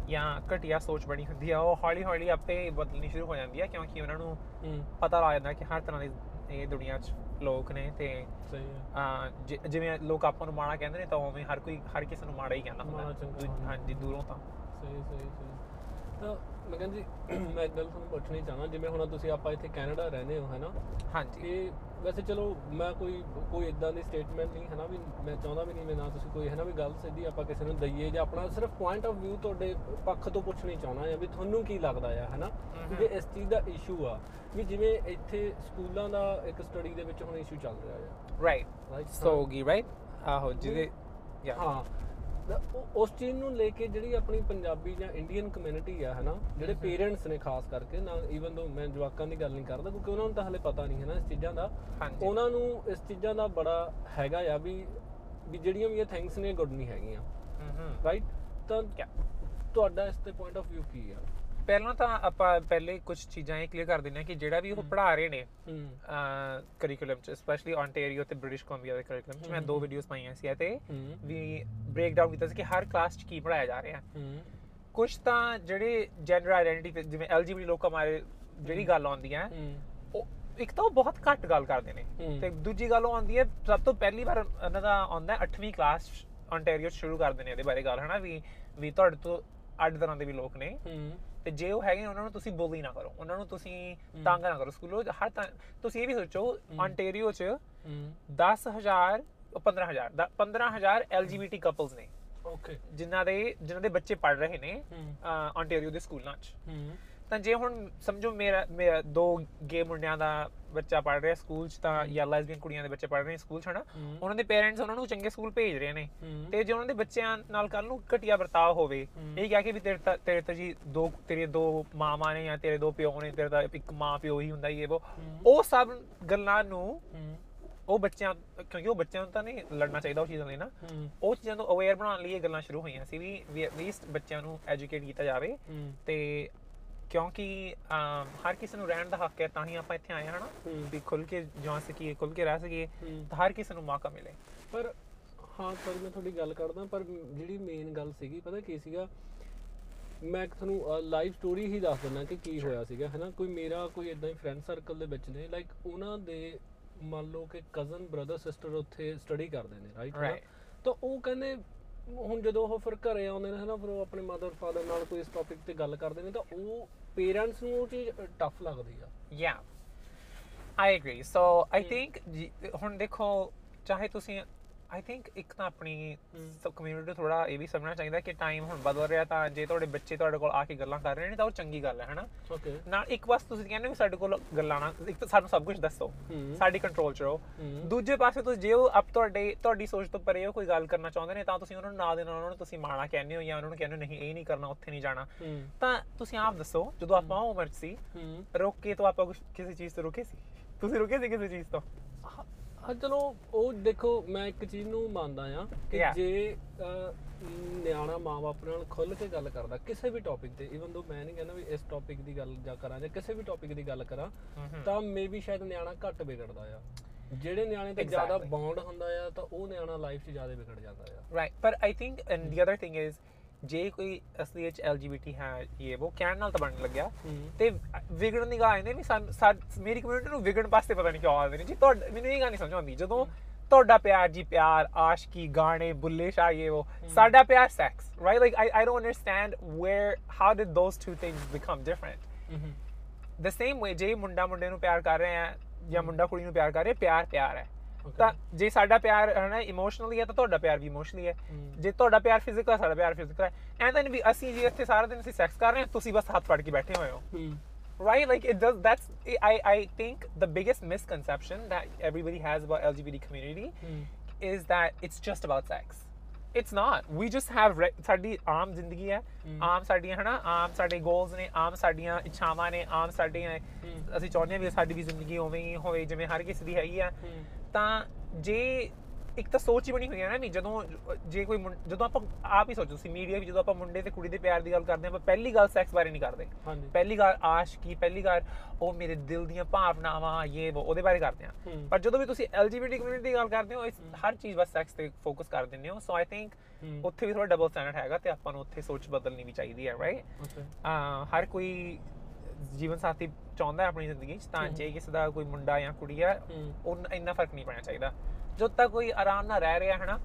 ਜਾਂ ਘਟੀਆ ਸੋਚ ਬਣੀ ਹੁੰਦੀ ਆ ਉਹ ਹੌਲੀ ਹੌਲੀ ਆਪੇ ਬਦਲਣੀ ਸ਼ੁਰੂ ਹੋ ਜਾਂਦੀ ਆ, ਕਿਉਂਕਿ ਉਹਨਾਂ ਨੂੰ ਪਤਾ ਲੱਗ ਜਾਂਦਾ ਕਿ ਹਰ ਤਰ੍ਹਾਂ ਦੀ ਇਹ ਦੁਨੀਆਂ 'ਚ ਲੋਕ ਨੇ ਤੇ ਜਿਵੇਂ ਲੋਕ ਆਪਾਂ ਨੂੰ ਮਾੜਾ ਕਹਿੰਦੇ ਨੇ ਤਾਂ ਉਵੇਂ ਹਰ ਕੋਈ ਹਰ ਕਿਸੇ ਨੂੰ ਮਾੜਾ ਹੀ ਕਹਿੰਦਾ ਹੁੰਦਾ। ਹਾਂਜੀ ਦੂਰੋਂ ਤਾਂ ਸਹੀ ਸਹੀ ਸਹੀ। ਤਾਂ ਮੈਂ ਕਹਿੰਦੀ ਮੈਂ ਇੱਕ ਗੱਲ ਤੁਹਾਨੂੰ ਪੁੱਛਣੀ ਚਾਹੁੰਦਾ, ਜਿਵੇਂ ਹੁਣ ਤੁਸੀਂ ਆਪਾਂ ਇੱਥੇ ਕੈਨੇਡਾ ਰਹਿੰਦੇ ਹੋ ਹੈ ਨਾ, ਹਾਂਜੀ ਇਹ ਵੈਸੇ ਚਲੋ ਮੈਂ ਕੋਈ ਕੋਈ ਇੱਦਾਂ ਦੀ ਸਟੇਟਮੈਂਟ ਨਹੀਂ ਹੈ ਨਾ ਵੀ ਮੈਂ ਚਾਹੁੰਦਾ ਵੀ ਨਹੀਂ ਮੈਂ ਨਾ ਤੁਸੀਂ ਕੋਈ ਹੈ ਨਾ ਵੀ ਗੱਲ ਸਿੱਧੀ ਆਪਾਂ ਕਿਸੇ ਨੂੰ ਦਈਏ ਜਾਂ ਆਪਣਾ ਸਿਰਫ ਪੁਆਇੰਟ ਆਫ ਵਿਊ ਤੁਹਾਡੇ ਪੱਖ ਤੋਂ ਪੁੱਛਣੀ ਚਾਹੁੰਦਾ ਜਾਂ ਵੀ ਤੁਹਾਨੂੰ ਕੀ ਲੱਗਦਾ ਆ ਹੈ ਨਾ ਕਿ ਇਸ ਚੀਜ਼ ਦਾ ਇਸ਼ੂ ਆ ਵੀ ਜਿਵੇਂ ਇੱਥੇ ਸਕੂਲਾਂ ਦਾ ਇੱਕ ਸਟੱਡੀ ਦੇ ਵਿੱਚ ਹੁਣ ਇਸ਼ੂ ਚੱਲ ਰਿਹਾ ਆ ਰਾਈਟ ਰਾਈਟ ਸੋਗੀ ਰਾਈਟ ਆਹੋ ਜਿਹਦੇ ਹਾਂ ਉਸ ਚੀਜ਼ ਨੂੰ ਲੈ ਕੇ ਜਿਹੜੀ ਆਪਣੀ ਪੰਜਾਬੀ ਜਾਂ ਇੰਡੀਅਨ ਕਮਿਊਨਿਟੀ ਆ ਹੈ ਨਾ ਜਿਹੜੇ ਪੇਰੈਂਟਸ ਨੇ ਖਾਸ ਕਰਕੇ ਨਾ ਈਵਨ ਦੋ ਮੈਂ ਜਵਾਕਾਂ ਦੀ ਗੱਲ ਨਹੀਂ ਕਰਦਾ ਕਿਉਂਕਿ ਉਹਨਾਂ ਨੂੰ ਤਾਂ ਹਾਲੇ ਪਤਾ ਨਹੀਂ ਹੈ ਨਾ ਇਸ ਚੀਜ਼ਾਂ ਦਾ, ਉਹਨਾਂ ਨੂੰ ਇਸ ਚੀਜ਼ਾਂ ਦਾ ਬੜਾ ਹੈਗਾ ਆ ਵੀ ਵੀ ਜਿਹੜੀਆਂ ਵੀ ਇਹ ਥਿੰਗਸ ਨੇ ਗੁੱਡ ਨਹੀਂ ਹੈਗੀਆਂ ਰਾਈਟ। ਤਾਂ ਤੁਹਾਡਾ ਇਸ 'ਤੇ ਪੁਆਇੰਟ ਆਫ ਵਿਊ ਕੀ ਆ? ਪਹਿਲਾਂ ਤਾਂ ਆਪਾਂ ਪਹਿਲੇ ਕੁਛ ਚੀਜ਼ਾਂ ਇਹ ਕਲੀਅਰ ਕਰ ਦਿੰਦੇ ਹਾਂ ਕਿ ਜਿਹੜਾ ਵੀ ਉਹ ਪੜ੍ਹਾ ਰਹੇ ਨੇ ਕਰਿਕੂਲਮ 'ਚ ਸਪੈਸ਼ਲੀ ਓਨਟੇਰੀਓ ਅਤੇ ਬ੍ਰਿਟਿਸ਼ ਕੋਲੰਬੀਆ ਦੇ ਕਰਿਕੂਲਮ 'ਚ ਮੈਂ ਦੋ ਵੀਡੀਓਜ਼ ਪਾਈਆਂ ਸੀ ਅਤੇ ਵੀ ਬ੍ਰੇਕ ਡਾਊਨ ਕੀਤਾ ਸੀ ਕਿ ਹਰ ਕਲਾਸ 'ਚ ਕੀ ਪੜ੍ਹਾਇਆ ਜਾ ਰਿਹਾ। ਕੁਛ ਤਾਂ ਜਿਹੜੇ ਜੈਂਡਰ ਆਈਡੈਂਟੀਟੀ ਜਿਵੇਂ ਐਲ ਜੀ ਬੀ ਲੋਕਾਂ ਬਾਰੇ ਜਿਹੜੀ ਗੱਲ ਆਉਂਦੀ ਹੈ ਉਹ ਇੱਕ ਤਾਂ ਉਹ ਬਹੁਤ ਘੱਟ ਗੱਲ ਕਰਦੇ ਨੇ ਅਤੇ ਦੂਜੀ ਗੱਲ ਉਹ ਆਉਂਦੀ ਹੈ ਸਭ ਤੋਂ ਪਹਿਲੀ ਵਾਰ ਉਹਨਾਂ ਦਾ ਆਉਂਦਾ ਅੱਠਵੀਂ ਕਲਾਸ ਓਨਟੇਰੀਓ 'ਚ ਸ਼ੁਰੂ ਕਰਦੇ ਨੇ ਇਹਦੇ ਬਾਰੇ ਗੱਲ ਹੈ ਨਾ ਵੀ ਵੀ ਤੁਹਾਡੇ ਤੋਂ ਅੱਡ ਤਰ੍ਹਾਂ ਦੇ ਵੀ ਲੋਕ ਨੇ ਅਤੇ ਜੇ ਉਹ ਹੈਗੇ ਉਹਨਾਂ ਨੂੰ ਤੁਸੀਂ ਬੋਲੀ ਨਾ ਕਰੋ, ਉਹਨਾਂ ਨੂੰ ਤੁਸੀਂ ਤੰਗ ਨਾ ਕਰੋ ਸਕੂਲੋਂ ਹਰ ਤਾਂ ਤੁਸੀਂ ਇਹ ਵੀ ਸੋਚੋ ਓਨਟੇਰੀਓ 'ਚ ਦਸ ਹਜ਼ਾਰ ਪੰਦਰਾਂ ਹਜ਼ਾਰ ਦ ਪੰਦਰਾਂ ਹਜ਼ਾਰ L G B T couples ਨੇ ਓਕੇ ਜਿਨ੍ਹਾਂ ਦੇ ਜਿਨ੍ਹਾਂ ਦੇ ਬੱਚੇ ਪੜ੍ਹ ਰਹੇ ਨੇ ਓਨਟੇਰੀਓ ਦੇ ਸਕੂਲਾਂ 'ਚ। ਤਾਂ ਜੇ ਹੁਣ ਸਮਝੋ ਮੇਰਾ ਮੇਰਾ ਦੋ ਗੇ ਮੁੰਡਿਆਂ ਦਾ ਬੱਚਾ ਪੜ੍ਹ ਰਿਹਾ ਸਕੂਲ 'ਚ ਤਾਂ ਜਾਂ ਲੈਸਬੀਅਨ ਕੁੜੀਆਂ ਦੇ ਬੱਚੇ ਪੜ੍ਹ ਰਹੇ ਸਕੂਲ 'ਚ ਹੈ ਨਾ, ਉਹਨਾਂ ਦੇ ਪੇਰੈਂਟਸ ਉਹਨਾਂ ਨੂੰ ਚੰਗੇ ਸਕੂਲ ਭੇਜ ਰਹੇ ਨੇ ਅਤੇ ਜੇ ਉਹਨਾਂ ਦੇ ਬੱਚਿਆਂ ਨਾਲ ਕੱਲ੍ਹ ਨੂੰ ਘਟੀਆ ਵਰਤਾਓ ਹੋਵੇ ਇਹ ਕਹਿ ਕੇ ਵੀ ਤੇਰੇ ਤਾਂ ਤੇਰੇ ਤਾਂ ਜੀ ਦੋ ਤੇਰੇ ਦੋ ਮਾਵਾਂ ਨੇ ਜਾਂ ਤੇਰੇ ਦੋ ਪਿਓ ਨੇ, ਤੇਰੇ ਤਾਂ ਇੱਕ ਮਾਂ ਪਿਓ ਹੀ ਹੁੰਦਾ ਇਹ ਵੋ, ਉਹ ਸਭ ਗੱਲਾਂ ਨੂੰ ਉਹ ਬੱਚਿਆਂ ਕਿਉਂਕਿ ਉਹ ਬੱਚਿਆਂ ਨੂੰ ਤਾਂ ਨਹੀਂ ਲੜਨਾ ਚਾਹੀਦਾ ਉਹ ਚੀਜ਼ਾਂ ਲਈ ਨਾ, ਉਹ ਚੀਜ਼ਾਂ ਤੋਂ ਅਵੇਅਰ ਬਣਾਉਣ ਲਈ ਇਹ ਗੱਲਾਂ ਸ਼ੁਰੂ ਹੋਈਆਂ ਸੀ ਵੀ ਵੀ ਐਟਲੀਸਟ ਬੱਚਿਆਂ ਨੂੰ ਐਜੂਕੇਟ ਕੀਤਾ ਜਾਵੇ ਅਤੇ ਕਿਉਂਕਿ ਹਰ ਕਿਸੇ ਨੂੰ ਰਹਿਣ ਦਾ ਹੱਕ ਹੈ ਤਾਂ ਹੀ ਆਪਾਂ ਇੱਥੇ ਆਏ ਹਾਂ ਨਾ ਵੀ ਖੁੱਲ੍ਹ ਕੇ ਜਾ ਸਕੀਏ ਖੁੱਲ੍ਹ ਕੇ ਰਹਿ ਸਕੀਏ ਤਾਂ ਹਰ ਕਿਸੇ ਨੂੰ ਮੌਕਾ ਮਿਲੇ। ਪਰ ਹਾਂ ਸਰ ਮੈਂ ਤੁਹਾਡੀ ਗੱਲ ਕਰਦਾ ਪਰ ਜਿਹੜੀ ਮੇਨ ਗੱਲ ਸੀਗੀ ਪਤਾ ਕੀ ਸੀਗਾ, ਮੈਂ ਤੁਹਾਨੂੰ ਲਾਈਵ ਸਟੋਰੀ ਹੀ ਦੱਸ ਦਿੰਦਾ ਕਿ ਕੀ ਹੋਇਆ ਸੀਗਾ ਹੈ ਨਾ। ਕੋਈ ਮੇਰਾ ਕੋਈ ਇੱਦਾਂ ਹੀ ਫਰੈਂਡ ਸਰਕਲ ਦੇ ਵਿੱਚ ਨੇ ਲਾਈਕ ਉਹਨਾਂ ਦੇ ਮੰਨ ਲਓ ਕਿ ਕਜ਼ਨ ਬ੍ਰਦਰ ਸਿਸਟਰ ਉੱਥੇ ਸਟੱਡੀ ਕਰਦੇ ਨੇ ਰਾਈਟ, ਤਾਂ ਉਹ ਕਹਿੰਦੇ ਹੁਣ ਜਦੋਂ ਉਹ ਫਿਰ ਘਰੇ ਆਉਂਦੇ ਨੇ ਹੈ ਨਾ ਫਿਰ ਉਹ ਆਪਣੇ ਮਦਰ ਫਾਦਰ ਨਾਲ ਕੋਈ ਇਸ ਟੋਪਿਕ 'ਤੇ ਗੱਲ ਕਰਦੇ ਨੇ ਤਾਂ ਉਹ ਪੇਰੈਂਟਸ ਨੂੰ ਉਹ ਚੀਜ਼ ਟਫ ਲੱਗਦੀ ਆ। ਯਾ I agree so I think ਹੁਣ ਦੇਖੋ ਚਾਹੇ ਤੁਸੀਂ ਆਈ ਥਿੰਕ ਇੱਕ ਤਾਂ ਆਪਣੀ ਕਮਿਊਨਿਟੀ ਥੋੜ੍ਹਾ ਇਹ ਵੀ ਸਮਝਣਾ ਚਾਹੀਦਾ ਕਿ ਟਾਈਮ ਹੁਣ ਬਦਲ ਰਿਹਾ ਤਾਂ ਜੇ ਤੁਹਾਡੇ ਬੱਚੇ ਤੁਹਾਡੇ ਕੋਲ ਆ ਕੇ ਗੱਲਾਂ ਕਰ ਰਹੇ ਨੇ ਤਾਂ ਉਹ ਚੰਗੀ ਗੱਲ ਹੈ ਹੈ ਨਾ। ਨਾਲ ਇੱਕ ਪਾਸੇ ਤੁਸੀਂ ਕਹਿੰਦੇ ਵੀ ਸਾਡੇ ਕੋਲ ਗੱਲਾਂ ਨਾ ਇੱਕ ਤਾਂ ਸਾਨੂੰ ਸਭ ਕੁਛ ਦੱਸੋ ਸਾਡੀ ਕੰਟਰੋਲ 'ਚ ਰਹੋ, ਦੂਜੇ ਪਾਸੇ ਤੁਸੀਂ ਜੇ ਉਹ ਆਪ ਤੁਹਾਡੇ ਤੁਹਾਡੀ ਸੋਚ ਤੋਂ ਪਰੇ ਉਹ ਕੋਈ ਗੱਲ ਕਰਨਾ ਚਾਹੁੰਦੇ ਨੇ ਤਾਂ ਤੁਸੀਂ ਉਹਨਾਂ ਨੂੰ ਨਾ ਦੇਣਾ, ਉਹਨਾਂ ਨੂੰ ਤੁਸੀਂ ਮਾੜਾ ਕਹਿੰਦੇ ਹੋ ਜਾਂ ਉਹਨਾਂ ਨੂੰ ਕਹਿੰਦੇ ਹੋ ਨਹੀਂ ਇਹ ਨਹੀਂ ਕਰਨਾ ਉੱਥੇ ਨਹੀਂ ਜਾਣਾ, ਤਾਂ ਤੁਸੀਂ ਆਪ ਦੱਸੋ ਜਦੋਂ ਆਪਾਂ ਉਹ ਉਮਰ 'ਚ ਸੀ ਰੋਕ ਕੇ ਤਾਂ ਆਪਾਂ ਕੁਛ ਕਿਸੇ ਚੀਜ਼ ਤੋਂ ਰੁਕੇ ਸੀ, ਤੁਸੀਂ ਰੁਕੇ ਸੀ ਕਿਸੇ ਚੀਜ਼ ਤੋਂ? ਹਾਂ ਚਲੋ ਉਹ ਦੇਖੋ ਮੈਂ ਇੱਕ ਚੀਜ਼ ਨੂੰ ਮੰਨਦਾ ਹਾਂ ਕਿ ਜੇ ਨਿਆਣਾ ਮਾਂ ਬਾਪ ਨਾਲ ਖੁੱਲ੍ਹ ਕੇ ਗੱਲ ਕਰਦਾ ਕਿਸੇ ਵੀ ਟੋਪਿਕ 'ਤੇ ਈਵਨ ਦੋ ਮੈਂ ਨਹੀਂ ਕਹਿੰਦਾ ਵੀ ਇਸ ਟੋਪਿਕ ਦੀ ਗੱਲ ਜਾਂ ਕਰਾਂ ਜਾਂ ਕਿਸੇ ਵੀ ਟੋਪਿਕ ਦੀ ਗੱਲ ਕਰਾਂ ਤਾਂ ਮੇ ਬੀ ਸ਼ਾਇਦ ਨਿਆਣਾ ਘੱਟ ਵਿਗੜਦਾ ਆ। ਜਿਹੜੇ ਨਿਆਣੇ 'ਤੇ ਜ਼ਿਆਦਾ ਬੌਂਡ ਹੁੰਦਾ ਆ ਤਾਂ ਉਹ ਨਿਆਣਾ ਲਾਈਫ 'ਚ ਜ਼ਿਆਦਾ ਵਿਗੜ ਜਾਂਦਾ ਆ ਰਾਈਟ। ਪਰ I think and the other thing is ਜੇ ਕੋਈ ਅਸਲੀ 'ਚ ਐਲ ਜੀ ਬੀ ਟੀ ਹੈ ਇਹ ਉਹ ਕਹਿਣ ਨਾਲ ਤਾਂ ਬਣਨ ਲੱਗਿਆ ਅਤੇ ਵਿਗੜਨ ਦੀ ਗਾਹ ਨੇ ਵੀ ਸਾਨੂੰ ਮੇਰੀ ਕਮਿਊਨਿਟੀ ਨੂੰ ਵਿਗੜਨ ਵਾਸਤੇ ਪਤਾ ਨਹੀਂ ਕਿਉਂ ਆਉਂਦੇ ਨੇ ਜੀ ਤੁਹਾਡਾ, ਮੈਨੂੰ ਇਹ ਗੱਲ ਨਹੀਂ ਸਮਝ ਆਉਂਦੀ ਜਦੋਂ ਤੁਹਾਡਾ ਪਿਆਰ ਜੀ ਪਿਆਰ ਆਸ਼ਕੀ ਗਾਣੇ ਬੁੱਲੇ ਸ਼ਾਹ ਇਹ ਉਹ ਸਾਡਾ ਪਿਆਰ sex right like I I don't understand where how did those two things become different. The same way ਜੇ ਮੁੰਡਾ ਮੁੰਡੇ ਨੂੰ ਪਿਆਰ ਕਰ ਰਹੇ ਆ ਜਾਂ ਮੁੰਡਾ ਕੁੜੀ ਨੂੰ ਪਿਆਰ ਕਰ ਰਿਹਾ ਪਿਆਰ ਪਿਆਰ ਹੈ ਤਾਂ ਜੇ ਸਾਡਾ ਪਿਆਰ ਹੈ ਨਾ ਇਮੋਸ਼ਨਲੀ ਹੈ ਤਾਂ ਤੁਹਾਡਾ ਪਿਆਰ ਵੀ ਇਮੋਸ਼ਨਲੀ ਹੈ, ਜੇ ਤੁਹਾਡਾ ਪਿਆਰ ਫਿਜ਼ੀਕਲ ਹੈ ਸਾਡਾ ਪਿਆਰ ਫਿਜ਼ੀਕਲ ਹੈ ਐਂ ਤਾਂ ਵੀ ਅਸੀਂ ਜੀ ਇੱਥੇ ਸਾਰਾ ਦਿਨ ਅਸੀਂ ਸੈਕਸ ਕਰ ਰਹੇ ਹਾਂ ਤੁਸੀਂ ਬਸ ਹੱਥ ਫੜ ਕੇ ਬੈਠੇ ਹੋਏ ਹੋ right like it does that's I I think the biggest misconception that everybody has about L G B T community is that it's just about sex, it's not. We just have ਸਾਡੀ ਆਮ ਜ਼ਿੰਦਗੀ ਹੈ ਆਮ ਸਾਡੀਆਂ ਹੈ ਨਾ ਆਮ ਸਾਡੇ goals ਨੇ ਆਮ ਸਾਡੀਆਂ ਇੱਛਾਵਾਂ ਨੇ ਆਮ ਸਾਡੀਆਂ ਅਸੀਂ ਚਾਹੁੰਦੇ ਹਾਂ ਵੀ ਸਾਡੀ ਵੀ ਜ਼ਿੰਦਗੀ ਉਵੇਂ ਹੀ ਹੋਵੇ ਜਿਵੇਂ ਹਰ ਕਿਸੇ ਦੀ ਹੈਗੀ ਆ। ਤਾਂ ਜੇ ਇੱਕ ਤਾਂ ਸੋਚ ਹੀ ਬਣੀ ਹੋਈ ਹੈ ਨਾ ਵੀ ਜਦੋਂ ਜੇ ਕੋਈ ਜਦੋਂ ਆਪਾਂ ਆਪ ਹੀ ਸੋਚੋ ਸੀ ਮੀਡੀਆ ਵੀ ਜਦੋਂ ਆਪਾਂ ਮੁੰਡੇ ਤੇ ਕੁੜੀ ਦੇ ਪਿਆਰ ਦੀ ਗੱਲ ਕਰਦੇ ਹਾਂ ਆਪਾਂ ਪਹਿਲੀ ਗੱਲ ਸੈਕਸ ਬਾਰੇ ਨਹੀਂ ਕਰਦੇ, ਪਹਿਲੀ ਗੱਲ ਆਸ਼ਕੀ, ਪਹਿਲੀ ਗੱਲ ਉਹ ਮੇਰੇ ਦਿਲ ਦੀਆਂ ਭਾਵਨਾਵਾਂ ਇਹ ਉਹਦੇ ਬਾਰੇ ਕਰਦੇ ਹਾਂ। ਪਰ ਜਦੋਂ ਵੀ ਤੁਸੀਂ L G B T community ਦੀ ਗੱਲ ਕਰਦੇ ਹੋ ਇਸ ਹਰ ਚੀਜ਼ ਬਸ ਸੈਕਸ ਤੇ ਫੋਕਸ ਕਰ ਦਿੰਦੇ ਹੋ। ਸੋ ਆਈ ਥਿੰਕ ਉੱਥੇ ਵੀ ਥੋੜ੍ਹਾ ਡਬਲ ਸਟੈਂਡਰਡ ਹੈਗਾ ਅਤੇ ਆਪਾਂ ਨੂੰ ਉੱਥੇ ਸੋਚ ਬਦਲਣੀ ਵੀ ਚਾਹੀਦੀ ਹੈ, ਰਾਈਟ। ਹਰ ਕੋਈ ਜੀਵਨ ਸਾਥੀ ਚਾਹੁੰਦਾ ਆਪਣੀ ਜ਼ਿੰਦਗੀ 'ਚ, ਤਾਂ ਜੇ ਕਿਸੇ ਦਾ ਕੋਈ ਮੁੰਡਾ ਜਾਂ ਕੁੜੀ ਆ ਉਹ ਇੰਨਾ ਫਰਕ ਨਹੀਂ ਪੈਣਾ ਚਾਹੀਦਾ ਜਦੋਂ ਤੱਕ ਕੋਈ ਆਰਾਮ ਨਾਲ ਰਹਿ ਰਿਹਾ ਹੈ ਨਾ।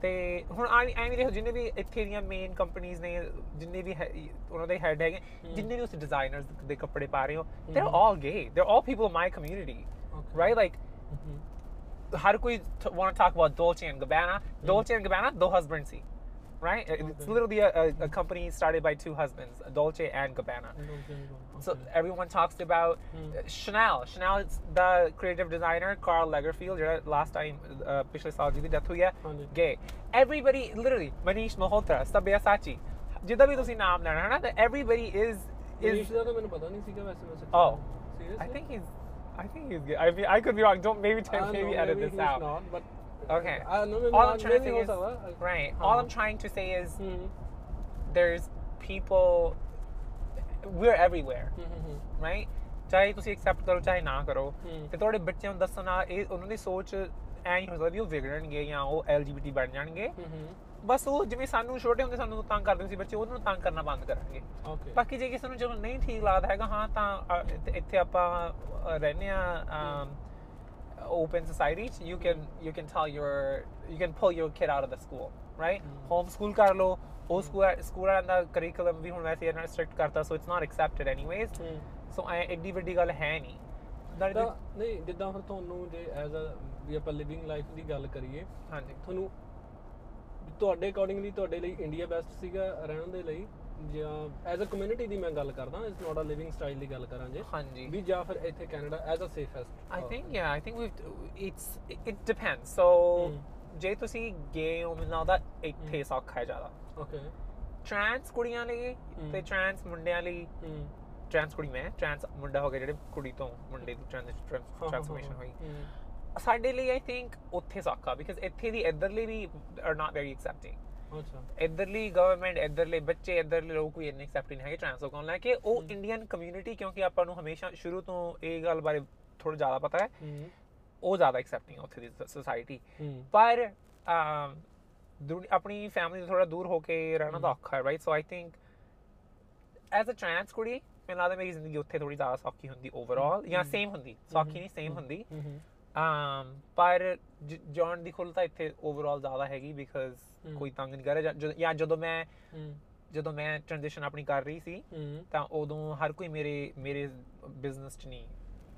ਅਤੇ ਹੁਣ ਐਵੇਂ ਦੇਖੋ ਜਿੰਨੇ ਵੀ ਇੱਥੇ ਦੀਆਂ ਮੇਨ ਕੰਪਨੀਜ਼ ਨੇ, ਜਿੰਨੇ ਵੀ ਹੈ ਉਹਨਾਂ ਦੇ ਹੈਡ ਹੈਗੇ, ਜਿੰਨੇ ਵੀ ਉਸ ਡਿਜ਼ਾਈਨਰਸ ਦੇ ਕੱਪੜੇ ਪਾ ਰਹੇ ਹੋ ਦੇ are all gay, they are all people in my community, right. Like ਹਰ ਕੋਈ want to talk about Dolce and Gabbana. Dolce and Gabbana ਦੋ ਹਸਬੈਂਡ ਸੀ, right? It's literally a, a company started by two husbands, Dolce and Gabbana. So everyone talks about uh, Chanel. Chanel is the creative designer, Karl Lagerfeld, right? Last time, uh, pichle saal ji di death hui hai, gay. Everybody, literally, Manish Malhotra, Sabyasachi, jidda bhi tusi naam lena hai na, that everybody is... is Manish da to mainu pata nahi si ka vaise vaise. Oh, seriously? I think he's, I think he's gay. I mean, I could be wrong. Don't, maybe, uh, maybe no, edit maybe this out. Not, but okay. Uh, no, all I'm trying to say is, right. All I'm trying to say is, mm-hmm. there's people. We're everywhere, mm-hmm. right? ਚਾਹੇ ਤੁਸੀਂ accept ਕਰੋ ਚਾਹੇ ਨਾ ਕਰੋ, ਤੇ ਤੁਹਾਡੇ ਬੱਚਿਆਂ ਨੂੰ ਦੱਸਣ ਨਾਲ ਇਹ ਉਹਨਾਂ ਦੀ ਸੋਚ ਐਂ ਹੋ ਸਕਦੀ ਉਹ ਵਿਗੜਨਗੇ ਜਾਂ ਉਹ ਐਲ ਜੀ ਬੀ ਟੀ ਬਣ ਜਾਣਗੇ। ਬਸ ਉਹ ਜਿਵੇਂ ਸਾਨੂੰ ਛੋਟੇ ਹੁੰਦੇ ਸਾਨੂੰ ਤੰਗ ਕਰਦੇ ਸੀ ਬੱਚੇ, ਉਹਨਾਂ ਨੂੰ ਤੰਗ ਕਰਨਾ ਬੰਦ ਕਰਾਂਗੇ। ਬਾਕੀ ਜੇ ਕਿਸੇ ਨੂੰ ਜਦੋਂ ਨਹੀਂ ਠੀਕ ਲੱਗਦਾ ਹੈਗਾ, ਹਾਂ ਤਾਂ ਇੱਥੇ ਆਪਾਂ ਰਹਿੰਦੇ ਹਾਂ open society, you can you can tell your you can pull your kid out of the school, right? mm-hmm. Homeschool kar lo, o school school and the curriculum bhi hun waise yana strict karta, so it's not accepted anyways. mm-hmm. So I eddi vaddi gal hai nahi da nahi jidda hun tonu je as a we are living life di gal kariye, hanji tonu ਤੁਹਾਡੇ accordingly ਤੁਹਾਡੇ ਲਈ India best ਸੀਗਾ ਰਹਿਣ ਦੇ ਲਈ ਜਾਂ as a community ਦੀ ਮੈਂ ਗੱਲ ਕਰਦਾ, it's not a living style ਦੀ ਗੱਲ ਕਰਾਂ ਜੇ, ਹਾਂਜੀ ਵੀ, ਜਾਂ ਫਿਰ ਇੱਥੇ Canada as a safest I think. Yeah I think ਵੀ ਇਟਸ ਇਟ ਡਿਪੈਂਡਸ। ਸੋ ਜੇ ਤੁਸੀਂ ਗੇ ਹੋ ਮੈਨੂੰ ਲੱਗਦਾ ਇੱਥੇ ਸੌਖਾ ਹੈ ਜ਼ਿਆਦਾ, ਓਕੇ। ਟ੍ਰਾਂਸ ਕੁੜੀਆਂ ਲਈ ਅਤੇ ਟ੍ਰਾਂਸ ਮੁੰਡਿਆਂ ਲਈ, ਟ੍ਰਾਂਸ ਕੁੜੀ ਮੈਂ ਟ੍ਰਾਂਸ ਮੁੰਡਾ ਹੋ ਗਿਆ, ਜਿਹੜੇ ਕੁੜੀ ਤੋਂ ਮੁੰਡੇ ਦੀ ਟ੍ਰਾਂਸਫੋਰਮੇਸ਼ਨ ਹੋਈ, ਸਾਡੇ ਲਈ ਆਈ ਥਿੰਕ ਉੱਥੇ ਸੌਖਾ, ਬਿਕਾਜ਼ ਇੱਥੇ ਦੀ ਇੱਧਰਲੀ we are not very accepting. ਇੱਧਰਲੀ ਗਵਰਨਮੈਂਟ, ਇੱਧਰਲੇ ਬੱਚੇ, ਇੱਧਰਲੇ ਲੋਕ ਕੋਈ ਇੰਨੇ ਐਕਸੈਪਟ ਨਹੀਂ ਹੈਗੇ ਟ੍ਰਾਂਸ ਲੋਕਾਂ ਲੈ ਕੇ। ਉਹ ਇੰਡੀਅਨ ਕਮਿਊਨਿਟੀ, ਕਿਉਂਕਿ ਆਪਾਂ ਨੂੰ ਹਮੇਸ਼ਾ ਸ਼ੁਰੂ ਤੋਂ ਇਹ ਗੱਲ ਬਾਰੇ ਥੋੜ੍ਹਾ ਜ਼ਿਆਦਾ ਪਤਾ ਹੈ, ਉਹ ਜ਼ਿਆਦਾ ਐਕਸੈਪਟਿੰਗ ਹੈ ਉੱਥੇ ਦੀ ਸੋਸਾਇਟੀ। ਪਰ ਆਪਣੀ ਫੈਮਿਲੀ ਤੋਂ ਥੋੜ੍ਹਾ ਦੂਰ ਹੋ ਕੇ ਰਹਿਣਾ ਤਾਂ ਔਖਾ ਹੈ, right. So I think as a trans ਕੁੜੀ ਮੈਨੂੰ ਲੱਗਦਾ ਮੇਰੀ ਜ਼ਿੰਦਗੀ ਉੱਥੇ ਥੋੜ੍ਹੀ ਜ਼ਿਆਦਾ ਸੌਖੀ ਹੁੰਦੀ ਓਵਰਆਲ, ਜਾਂ ਸੇਮ ਹੁੰਦੀ, ਸੌਖੀ ਨਹੀਂ ਸੇਮ ਹੁੰਦੀ। ਪਰ ਜਾਣ ਦੀ ਖੁੱਲ੍ਹ ਤਾਂ ਇੱਥੇ ਓਵਰਆਲ ਜ਼ਿਆਦਾ ਹੈਗੀ, ਬਿਕਾਜ਼ ਕੋਈ ਤੰਗ ਨਹੀਂ ਕਰ ਰਿਹਾ। ਜਾਂ ਜਦੋਂ ਮੈਂ ਜਦੋਂ ਮੈਂ ਟ੍ਰਾਂਜੈਕਸ਼ਨ ਆਪਣੀ ਕਰ ਰਹੀ ਸੀ ਤਾਂ ਉਦੋਂ ਹਰ ਕੋਈ ਮੇਰੇ ਮੇਰੇ ਬਿਜ਼ਨਸ 'ਚ ਨਹੀਂ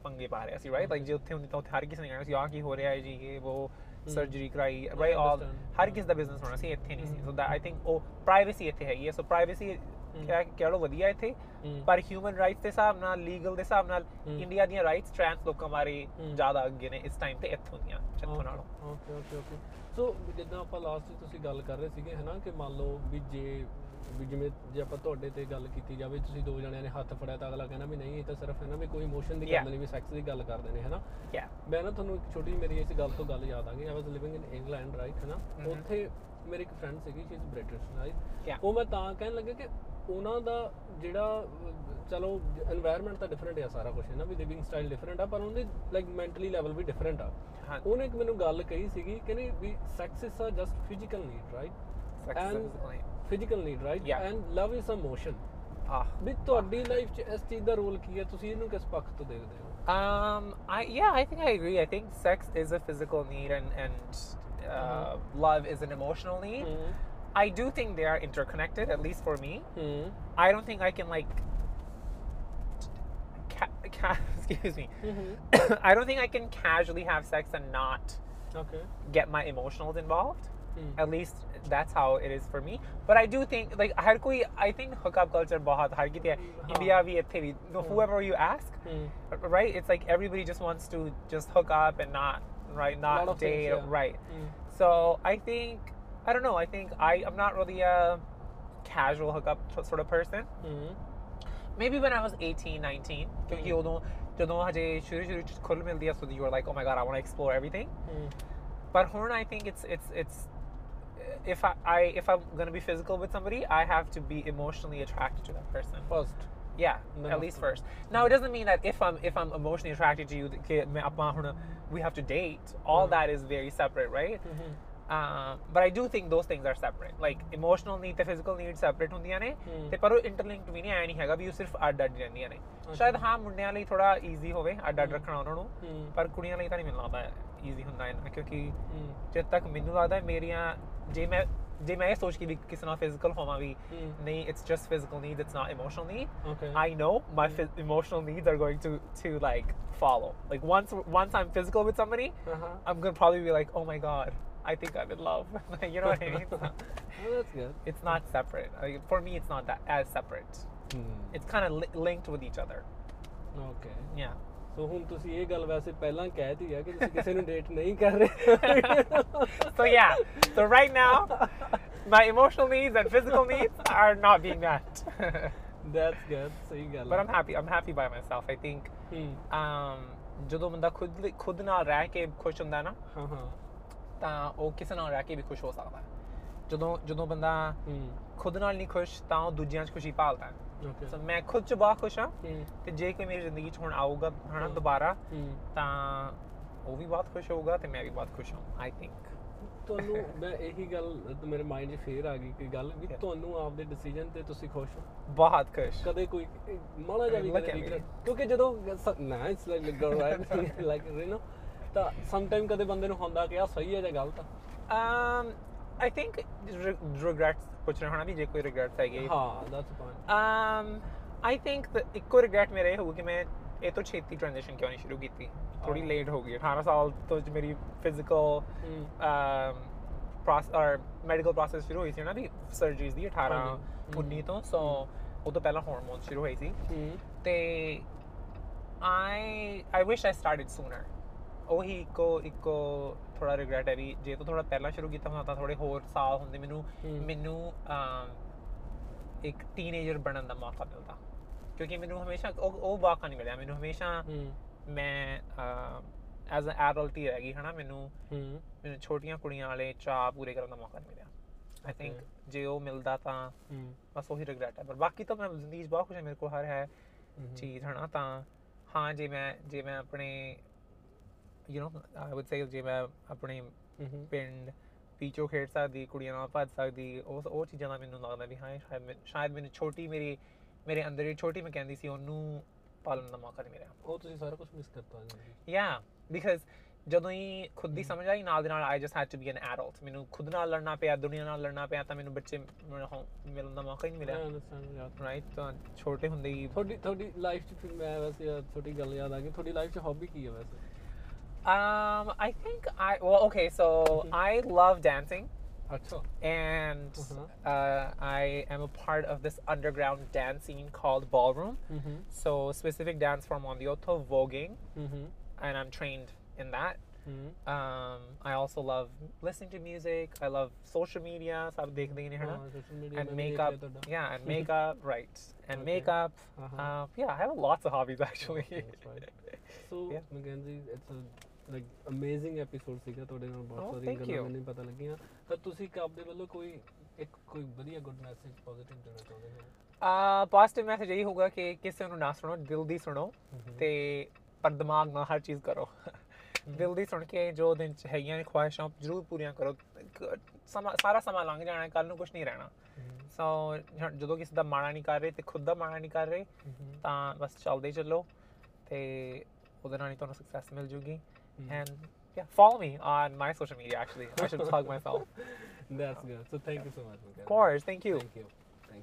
ਪੰਗੇ ਪਾ ਰਿਹਾ ਸੀ, ਰਾਈਟ। ਲਾਈਕ ਜੇ ਉੱਥੇ ਹੁੰਦੀ ਤਾਂ ਉੱਥੇ ਹਰ ਕਿਸੇ ਨੇ ਕਹਿਣਾ ਸੀ ਆਹ ਕੀ ਹੋ ਰਿਹਾ ਹੈ ਜੀ, ਇਹ ਉਹ ਸਰਜਰੀ ਕਰਾਈ, ਰਾਈਟ। ਆਲ ਹਰ ਕਿਸੇ ਦਾ ਬਿਜ਼ਨਸ ਹੋਣਾ ਸੀ, ਇੱਥੇ ਨਹੀਂ ਸੀ। ਸੋ ਆਈ ਥਿੰਕ ਉਹ ਪ੍ਰਾਈਵੇਸੀ ਇੱਥੇ ਹੈਗੀ ਹੈ। ਸੋ ਪ੍ਰਾਈਵੇਸੀ ਕਹਿ ਲਓ ਵਧੀਆ ਇੱਥੇ, ਪਰ ਹਿਊਮਨ ਰਾਈਟਸ ਦੇ ਹਿਸਾਬ ਨਾਲ, ਲੀਗਲ ਦੇ ਹਿਸਾਬ ਨਾਲ ਇੰਡੀਆ ਦੀਆਂ ਰਾਈਟਸ ਟ੍ਰਾਂਸ ਲੋਕਾਂ ਬਾਰੇ ਜ਼ਿਆਦਾ ਅੱਗੇ ਨੇ ਇਸ ਟਾਈਮ 'ਤੇ ਇੱਥੋਂ ਦੀਆਂ ਇੱਥੋਂ ਨਾਲੋਂ। ਓਕੇ ਓਕੇ ਓਕੇ ਸੋ ਜਿੱਦਾਂ ਆਪਾਂ ਲਾਸਟ 'ਚ ਤੁਸੀਂ ਗੱਲ ਕਰ ਰਹੇ ਸੀਗੇ ਹੈ ਨਾ ਕਿ ਮੰਨ ਲਓ ਵੀ ਜੇ ਵੀ ਜਿਵੇਂ ਜੇ ਆਪਾਂ ਤੁਹਾਡੇ 'ਤੇ ਗੱਲ ਕੀਤੀ ਜਾਵੇ, ਤੁਸੀਂ ਦੋ ਜਣਿਆਂ ਨੇ ਹੱਥ ਫੜਿਆ ਤਾਂ ਅਗਲਾ ਕਹਿੰਦਾ ਵੀ ਨਹੀਂ ਇਹ ਤਾਂ ਸਿਰਫ ਹੈ ਨਾ ਵੀ ਕੋਈ ਇਮੋਸ਼ਨ ਦੀ ਗੱਲ ਨਹੀਂ, ਵੀ ਸੈਕਸ ਦੀ ਗੱਲ ਕਰਦੇ ਨੇ ਹੈ ਨਾ। ਮੈਂ ਨਾ ਤੁਹਾਨੂੰ ਇੱਕ ਛੋਟੀ ਜਿਹੀ ਮੇਰੀ ਇਸ ਗੱਲ ਤੋਂ ਗੱਲ ਯਾਦ ਆ ਗਈ। I was living in England, right ਹੈ ਨਾ। ਉੱਥੇ ਮੇਰੀ ਇੱਕ ਫਰੈਂਡ ਸੀਗੀ, ਸ਼ੀ ਇਜ਼ ਬ੍ਰਿਟਿਸ਼, ਰਾਈਟ। ਉਹ ਮੈਂ ਤਾਂ ਕਹਿਣ ਲੱਗਾ ਕਿ ਉਹਨਾਂ ਦਾ ਜਿਹੜਾ ਚਲੋ ਇਨਵਾਇਰਮੈਂਟ ਤਾਂ ਡਿਫਰੈਂਟ ਆ ਸਾਰਾ ਕੁਛ ਹੈ ਨਾ, ਵੀ ਲਿਵਿੰਗ ਸਟਾਈਲ ਡਿਫਰੈਂਟ ਆ, ਪਰ ਉਹਦੇ ਲਾਈਕ ਮੈਂਟਲੀ ਲੈਵਲ ਵੀ ਡਿਫਰੈਂਟ ਆ। ਉਹਨੇ ਇੱਕ ਮੈਨੂੰ ਗੱਲ ਕਹੀ ਸੀਗੀ, ਕਹਿੰਦੀ ਵੀ sex is a just physical need, right, and physical need, right, and love is emotion. ਵੀ ਤੁਹਾਡੀ ਲਾਈਫ 'ਚ ਇਸ ਚੀਜ਼ ਦਾ ਰੋਲ ਕੀ ਹੈ, ਤੁਸੀਂ ਇਹਨੂੰ ਕਿਸ ਪੱਖ ਤੋਂ ਦੇਖਦੇ ਹੋ? Yeah, I think I agree. I think sex is a physical need and and uh, love is an emotional need. Mm-hmm. I do think they are interconnected, at least for me. Mm-hmm. I don't think I can like ca- ca- excuse me. Mm-hmm. I don't think I can casually have sex and not okay. get my emotionals involved. Mm-hmm. At least that's how it is for me. But I do think like har koi, I think hookup culture bahut har ki hai. Mm-hmm. India bhi ethe bhi, no, whoever you ask, mm-hmm. right? It's like everybody just wants to just hook up and not right not date, yeah. right. Mm-hmm. So I think I don't know. I think I, I'm not really a casual hookup t- sort of person. Mm-hmm. Maybe when I was eighteen, nineteen, because you know, you know, when you first, first, you were like, oh my god, I want to explore everything. Mm-hmm. But horn, I think it's it's it's if I, I if I'm gonna be physical with somebody, I have to be emotionally attracted to that person first. Yeah, at least first. Now it doesn't mean that if I'm if I'm emotionally attracted to you, we have to date. All that is very separate, right? Mm-hmm. Uh, but I do think those things are separate. Like emotional need and physical need separate ਹੁੰਦੀਆਂ ਨੇ ਤੇ ਪਰ ਉਹ interlinked ਵੀ ਨਹੀਂ ਆਇਆ ਨਹੀਂ ਹੈਗਾ ਵੀ ਉਹ ਸਿਰਫ ਅੱਡ ਅੱਡ ਰਹਿੰਦੀਆਂ ਨੇ ਸ਼ਾਇਦ ਹਾਂ ਮੁੰਡਿਆਂ ਲਈ ਥੋੜਾ ਈਜ਼ੀ ਹੋਵੇ ਅੱਡ ਅੱਡ ਰੱਖਣਾ ਉਹਨਾਂ ਨੂੰ ਪਰ ਕੁੜੀਆਂ ਲਈ ਤਾਂ ਨਹੀਂ ਮੈਨੂੰ ਲੱਗਦਾ ਈਜ਼ੀ ਹੁੰਦਾ ਇਹਨਾਂ ਕਿਉਂਕਿ ਜਦ ਤੱਕ ਮੈਨੂੰ ਲੱਗਦਾ ਮੇਰੀਆਂ ਜੇ ਮੈਂ ਜੇ ਮੈਂ ਇਹ ਸੋਚ ਕੇ ਵੀ ਕਿਸੇ ਨਾਲ ਫਿਜ਼ੀਕਲ ਹੋਵਾਂ ਵੀ ਨਹੀਂ it's just physical need it's not emotional need I know my emotional needs are going to to like follow like once once um physical with somebody um going probably be like oh my God I think I'm in love. You know what I mean? Well, that's good. It's not separate. Like, for me, it's not that as separate. Hmm. It's kind of li- linked with each other. Okay. Yeah. So, ਹੁਣ ਤੁਸੀਂ ਇਹ ਗੱਲ ਵੈਸੇ ਪਹਿਲਾਂ ਕਹਿਤੀ ਆ ਕਿ ਤੁਸੀਂ ਕਿਸੇ ਨੂੰ ਡੇਟ ਨਹੀਂ ਕਰ ਰਹੇ. So yeah. So right now, my emotional needs and physical needs are not being met. That's good. So you got. But I'm happy. I'm happy by myself. I think. Hmm. Um, ਜਦੋਂ ਬੰਦਾ ਖੁਦ ਖੁਦ ਨਾਲ ਰਹਿ ਕੇ ਖੁਸ਼ ਹੁੰਦਾ ਨਾ. ਹਾਂ ਹਾਂ. ਤਾਂ ਉਹ ਕਿਸੇ ਨਾਲ ਰਹਿ ਕੇ ਵੀ ਖੁਸ਼ ਹੋ ਸਕਦਾ ਜਦੋਂ ਜਦੋਂ ਬੰਦਾ ਖੁਦ ਨਾਲ ਨਹੀਂ ਖੁਸ਼ ਤਾਂ ਉਹ ਦੂਜਿਆਂ 'ਚ ਖੁਸ਼ੀ ਭਾਲਦਾ ਸੋ ਮੈਂ ਖੁਦ 'ਚ ਬਹੁਤ ਖੁਸ਼ ਹਾਂ ਅਤੇ ਜੇ ਕੋਈ ਮੇਰੀ ਜ਼ਿੰਦਗੀ 'ਚ ਹੁਣ ਆਊਗਾ ਹੈ ਨਾ ਦੁਬਾਰਾ ਤਾਂ ਉਹ ਵੀ ਬਹੁਤ ਖੁਸ਼ ਹੋਊਗਾ ਅਤੇ ਮੈਂ ਵੀ ਬਹੁਤ ਖੁਸ਼ ਹਾਂ ਆਈ ਥਿੰਕ ਤੁਹਾਨੂੰ ਮੈਂ ਇਹੀ ਗੱਲ ਮੇਰੇ ਮਾਇੰਡ 'ਚ ਫੇਰ ਆ ਗਈ ਕਿ ਗੱਲ ਵੀ ਤੁਹਾਨੂੰ ਆਪਦੇ ਡਿਸੀਜ਼ਨ 'ਤੇ ਤੁਸੀਂ ਖੁਸ਼ ਹੋ ਬਹੁਤ ਖੁਸ਼ ਕਦੇ ਕੋਈ ਮਾੜਾ ਜਿਹਾ ਵੀ ਕਿਉਂਕਿ ਜਦੋਂ ਨਾ ਇਟਸ ਲਾਈਕ ਲਾਈਕ ਨਾ ਤਾਂ ਸਮਟਾਈਮ ਕਦੇ ਬੰਦੇ ਨੂੰ ਹੁੰਦਾ ਕਿ ਆਹ ਸਹੀ ਹੈ ਜਾਂ ਗਲਤ ਆ ਆਈ ਥਿੰਕ ਰਿਗਰੈਟਸ ਪੁੱਛਣਾ ਹੋਣਾ ਵੀ ਜੇ ਕੋਈ ਰਿਗਰੈਟਸ ਹੈਗੇ ਹਾਂ ਦੈਟਸ ਫਾਈਨ ਆਈ ਥਿੰਕ ਇੱਕੋ ਰਿਗਰੈਟ ਮੇਰਾ ਇਹ ਹੋਊ ਕਿ ਮੈਂ ਇਹ ਤੋਂ ਛੇਤੀ ਟ੍ਰਾਂਜੈਕਸ਼ਨ ਕਿਉਂ ਨਹੀਂ ਸ਼ੁਰੂ ਕੀਤੀ ਥੋੜ੍ਹੀ ਲੇਟ ਹੋ ਗਈ ਅਠਾਰਾਂ ਸਾਲ ਤੋਂ ਮੇਰੀ ਫਿਜ਼ੀਕਲ ਪ੍ਰੋਸ ਔਰ ਮੈਡੀਕਲ ਪ੍ਰੋਸੈਸ ਸ਼ੁਰੂ ਹੋਈ ਸੀ ਨਾ ਵੀ ਸਰਜਰੀਜ਼ ਦੀ ਅਠਾਰਾਂ ਉੱਨੀ ਤੋਂ ਸੋ ਉਹ ਤੋਂ ਪਹਿਲਾਂ ਹਾਰਮੋਨ ਸ਼ੁਰੂ ਹੋਈ ਸੀ ਅਤੇ ਆਈ ਆਈ ਵਿਸ਼ ਆਈ ਸਟਾਰਟਡ ਸੂਨਰ ਉਹੀ ਇੱਕੋ ਇੱਕੋ ਥੋੜ੍ਹਾ ਰਿਗਰੈਟ ਹੈ ਵੀ ਜੇ ਤੋਂ ਥੋੜ੍ਹਾ ਪਹਿਲਾਂ ਸ਼ੁਰੂ ਕੀਤਾ ਹੁੰਦਾ ਤਾਂ ਥੋੜ੍ਹੇ ਹੋਰ ਸਾਲ ਹੁੰਦੇ ਮੈਨੂੰ ਮੈਨੂੰ ਇੱਕ ਟੀਨਏਜਰ ਬਣਨ ਦਾ ਮੌਕਾ ਮਿਲਦਾ ਕਿਉਂਕਿ ਮੈਨੂੰ ਹਮੇਸ਼ਾ ਉਹ ਉਹ ਮੌਕਾ ਨਹੀਂ ਮਿਲਿਆ ਮੈਨੂੰ ਹਮੇਸ਼ਾ ਮੈਂ ਐਜ਼ ਅ ਐਡਲਟ ਹੀ ਰਹਿ ਗਈ ਹੈ ਨਾ ਮੈਨੂੰ ਮੈਨੂੰ ਛੋਟੀਆਂ ਕੁੜੀਆਂ ਵਾਲੇ ਚਾਅ ਪੂਰੇ ਕਰਨ ਦਾ ਮੌਕਾ ਨਹੀਂ ਮਿਲਿਆ ਆਈ ਥਿੰਕ ਜੇ ਉਹ ਮਿਲਦਾ ਤਾਂ ਬਸ ਉਹੀ ਰਿਗਰੈਟ ਹੈ ਪਰ ਬਾਕੀ ਤਾਂ ਮੈਂ ਜ਼ਿੰਦਗੀ 'ਚ ਬਹੁਤ ਕੁਛ ਹੈ ਮੇਰੇ ਕੋਲ ਹਰ ਹੈ ਚੀਜ਼ ਹੈ ਨਾ ਤਾਂ ਹਾਂ ਜੇ ਮੈਂ ਜੇ ਮੈਂ ਆਪਣੇ you know I would say ਜੇ ਮੈਂ ਆਪਣੇ ਪਿੰਡ ਪੀਚੋ ਖੇਡ ਸਕਦੀ ਕੁੜੀਆਂ ਨਾਲ ਭੱਜ ਸਕਦੀ ਉਹ ਉਹ ਚੀਜ਼ਾਂ ਦਾ ਮੈਨੂੰ ਲੱਗਦਾ ਵੀ ਹਾਂ ਸ਼ਾਇਦ ਸ਼ਾਇਦ ਮੈਨੂੰ ਛੋਟੀ ਮੇਰੀ ਮੇਰੇ ਅੰਦਰ ਜਿਹੜੀ ਛੋਟੀ ਮੈਂ ਕਹਿੰਦੀ ਸੀ ਉਹਨੂੰ ਪਾਲਣ ਦਾ ਮੌਕਾ ਨਹੀਂ ਮਿਲਿਆ ਉਹ ਤੁਸੀਂ ਸਾਰਾ ਕੁਛ ਮਿਸ ਕਰਤਾ ਯਾ ਬਿਕਾਜ਼ ਜਦੋਂ ਹੀ ਖੁਦ ਦੀ ਸਮਝ ਆਈ ਨਾਲ ਦੇ ਨਾਲ I just had to be an adult ਮੈਨੂੰ ਖੁਦ ਨਾਲ ਲੜਨਾ ਪਿਆ ਦੁਨੀਆ ਨਾਲ ਲੜਨਾ ਪਿਆ ਤਾਂ ਮੈਨੂੰ ਬੱਚੇ ਮਿਲਣ ਦਾ ਮੌਕਾ ਹੀ ਨਹੀਂ ਮਿਲਿਆ ਰਾਈਟ ਤਾਂ ਛੋਟੇ ਹੁੰਦੇ ਹੀ ਤੁਹਾਡੀ ਤੁਹਾਡੀ ਲਾਈਫ 'ਚ ਫਿਰ ਮੈਂ ਵੈਸੇ ਤੁਹਾਡੀ ਗੱਲ ਯਾਦ ਆ ਗਈ ਤੁਹਾਡੀ ਲਾਈਫ 'ਚ ਹੋਬੀ ਕੀ ਹੈ ਵੈਸੇ Um, I think I well okay so I love dancing and uh, I am a part of this underground dance scene called Ballroom mm-hmm. so specific dance form on the otto voguing mm-hmm. and I'm trained in that mm-hmm. um, I also love listening to music I love social media so I'm dekhte hi nahi hai and makeup yeah and makeup right and okay. makeup uh-huh. uh, yeah I have lots of hobbies actually okay, right. so yeah. McKenzie it's a like amazing episode ਸੀਗਾ ਤੁਹਾਡੇ ਨਾਲ ਬਹੁਤ ਸਾਰੀਆਂ ਗੱਲਾਂ ਮੈਨੂੰ ਪਤਾ ਲੱਗੀਆਂ ਤਾਂ ਤੁਸੀਂ ਆਪਦੇ ਵੱਲੋਂ ਕੋਈ ਇੱਕ ਕੋਈ ਵਧੀਆ ਗੁੱਡ ਮੈਸੇਜ ਪੋਜ਼ੀਟਿਵ ਦੇਣਾ ਚਾਹੁੰਦੇ ਹੋ ਪੋਜ਼ੀਟਿਵ ਮੈਸੇਜ ਇਹੀ ਹੋਊਗਾ ਕਿ ਕਿਸੇ ਨੂੰ ਨਾ ਸੁਣੋ ਦਿਲ ਦੀ ਸੁਣੋ ਅਤੇ ਪਰ ਦਿਮਾਗ ਨਾਲ ਹਰ ਚੀਜ਼ ਕਰੋ ਦਿਲ ਦੀ ਸੁਣ ਕੇ ਜੋ ਦਿਨ 'ਚ ਹੈਗੀਆਂ ਨੇ ਖਵਾਇਸ਼ਾਂ ਜ਼ਰੂਰ ਪੂਰੀਆਂ ਕਰੋ ਸਮਾਂ ਸਾਰਾ ਸਮਾਂ ਲੰਘ ਜਾਣਾ ਕੱਲ੍ਹ ਨੂੰ ਕੁਛ ਨਹੀਂ ਰਹਿਣਾ ਸੋ ਜਦੋਂ ਕਿਸੇ ਦਾ ਮਾੜਾ ਨਹੀਂ ਕਰ ਰਹੇ ਅਤੇ ਖੁਦ ਦਾ ਮਾੜਾ ਨਹੀਂ ਕਰ ਰਹੇ ਤਾਂ ਬਸ ਚੱਲਦੇ ਚੱਲੋ ਅਤੇ ਉਹਦੇ ਨਾਲ ਹੀ ਤੁਹਾਨੂੰ ਸਕਸੈਸ ਮਿਲ ਜੂਗੀ and yeah follow me on my social media actually I should plug myself that's good so thank you so much McKenzie. Of course thank you thank you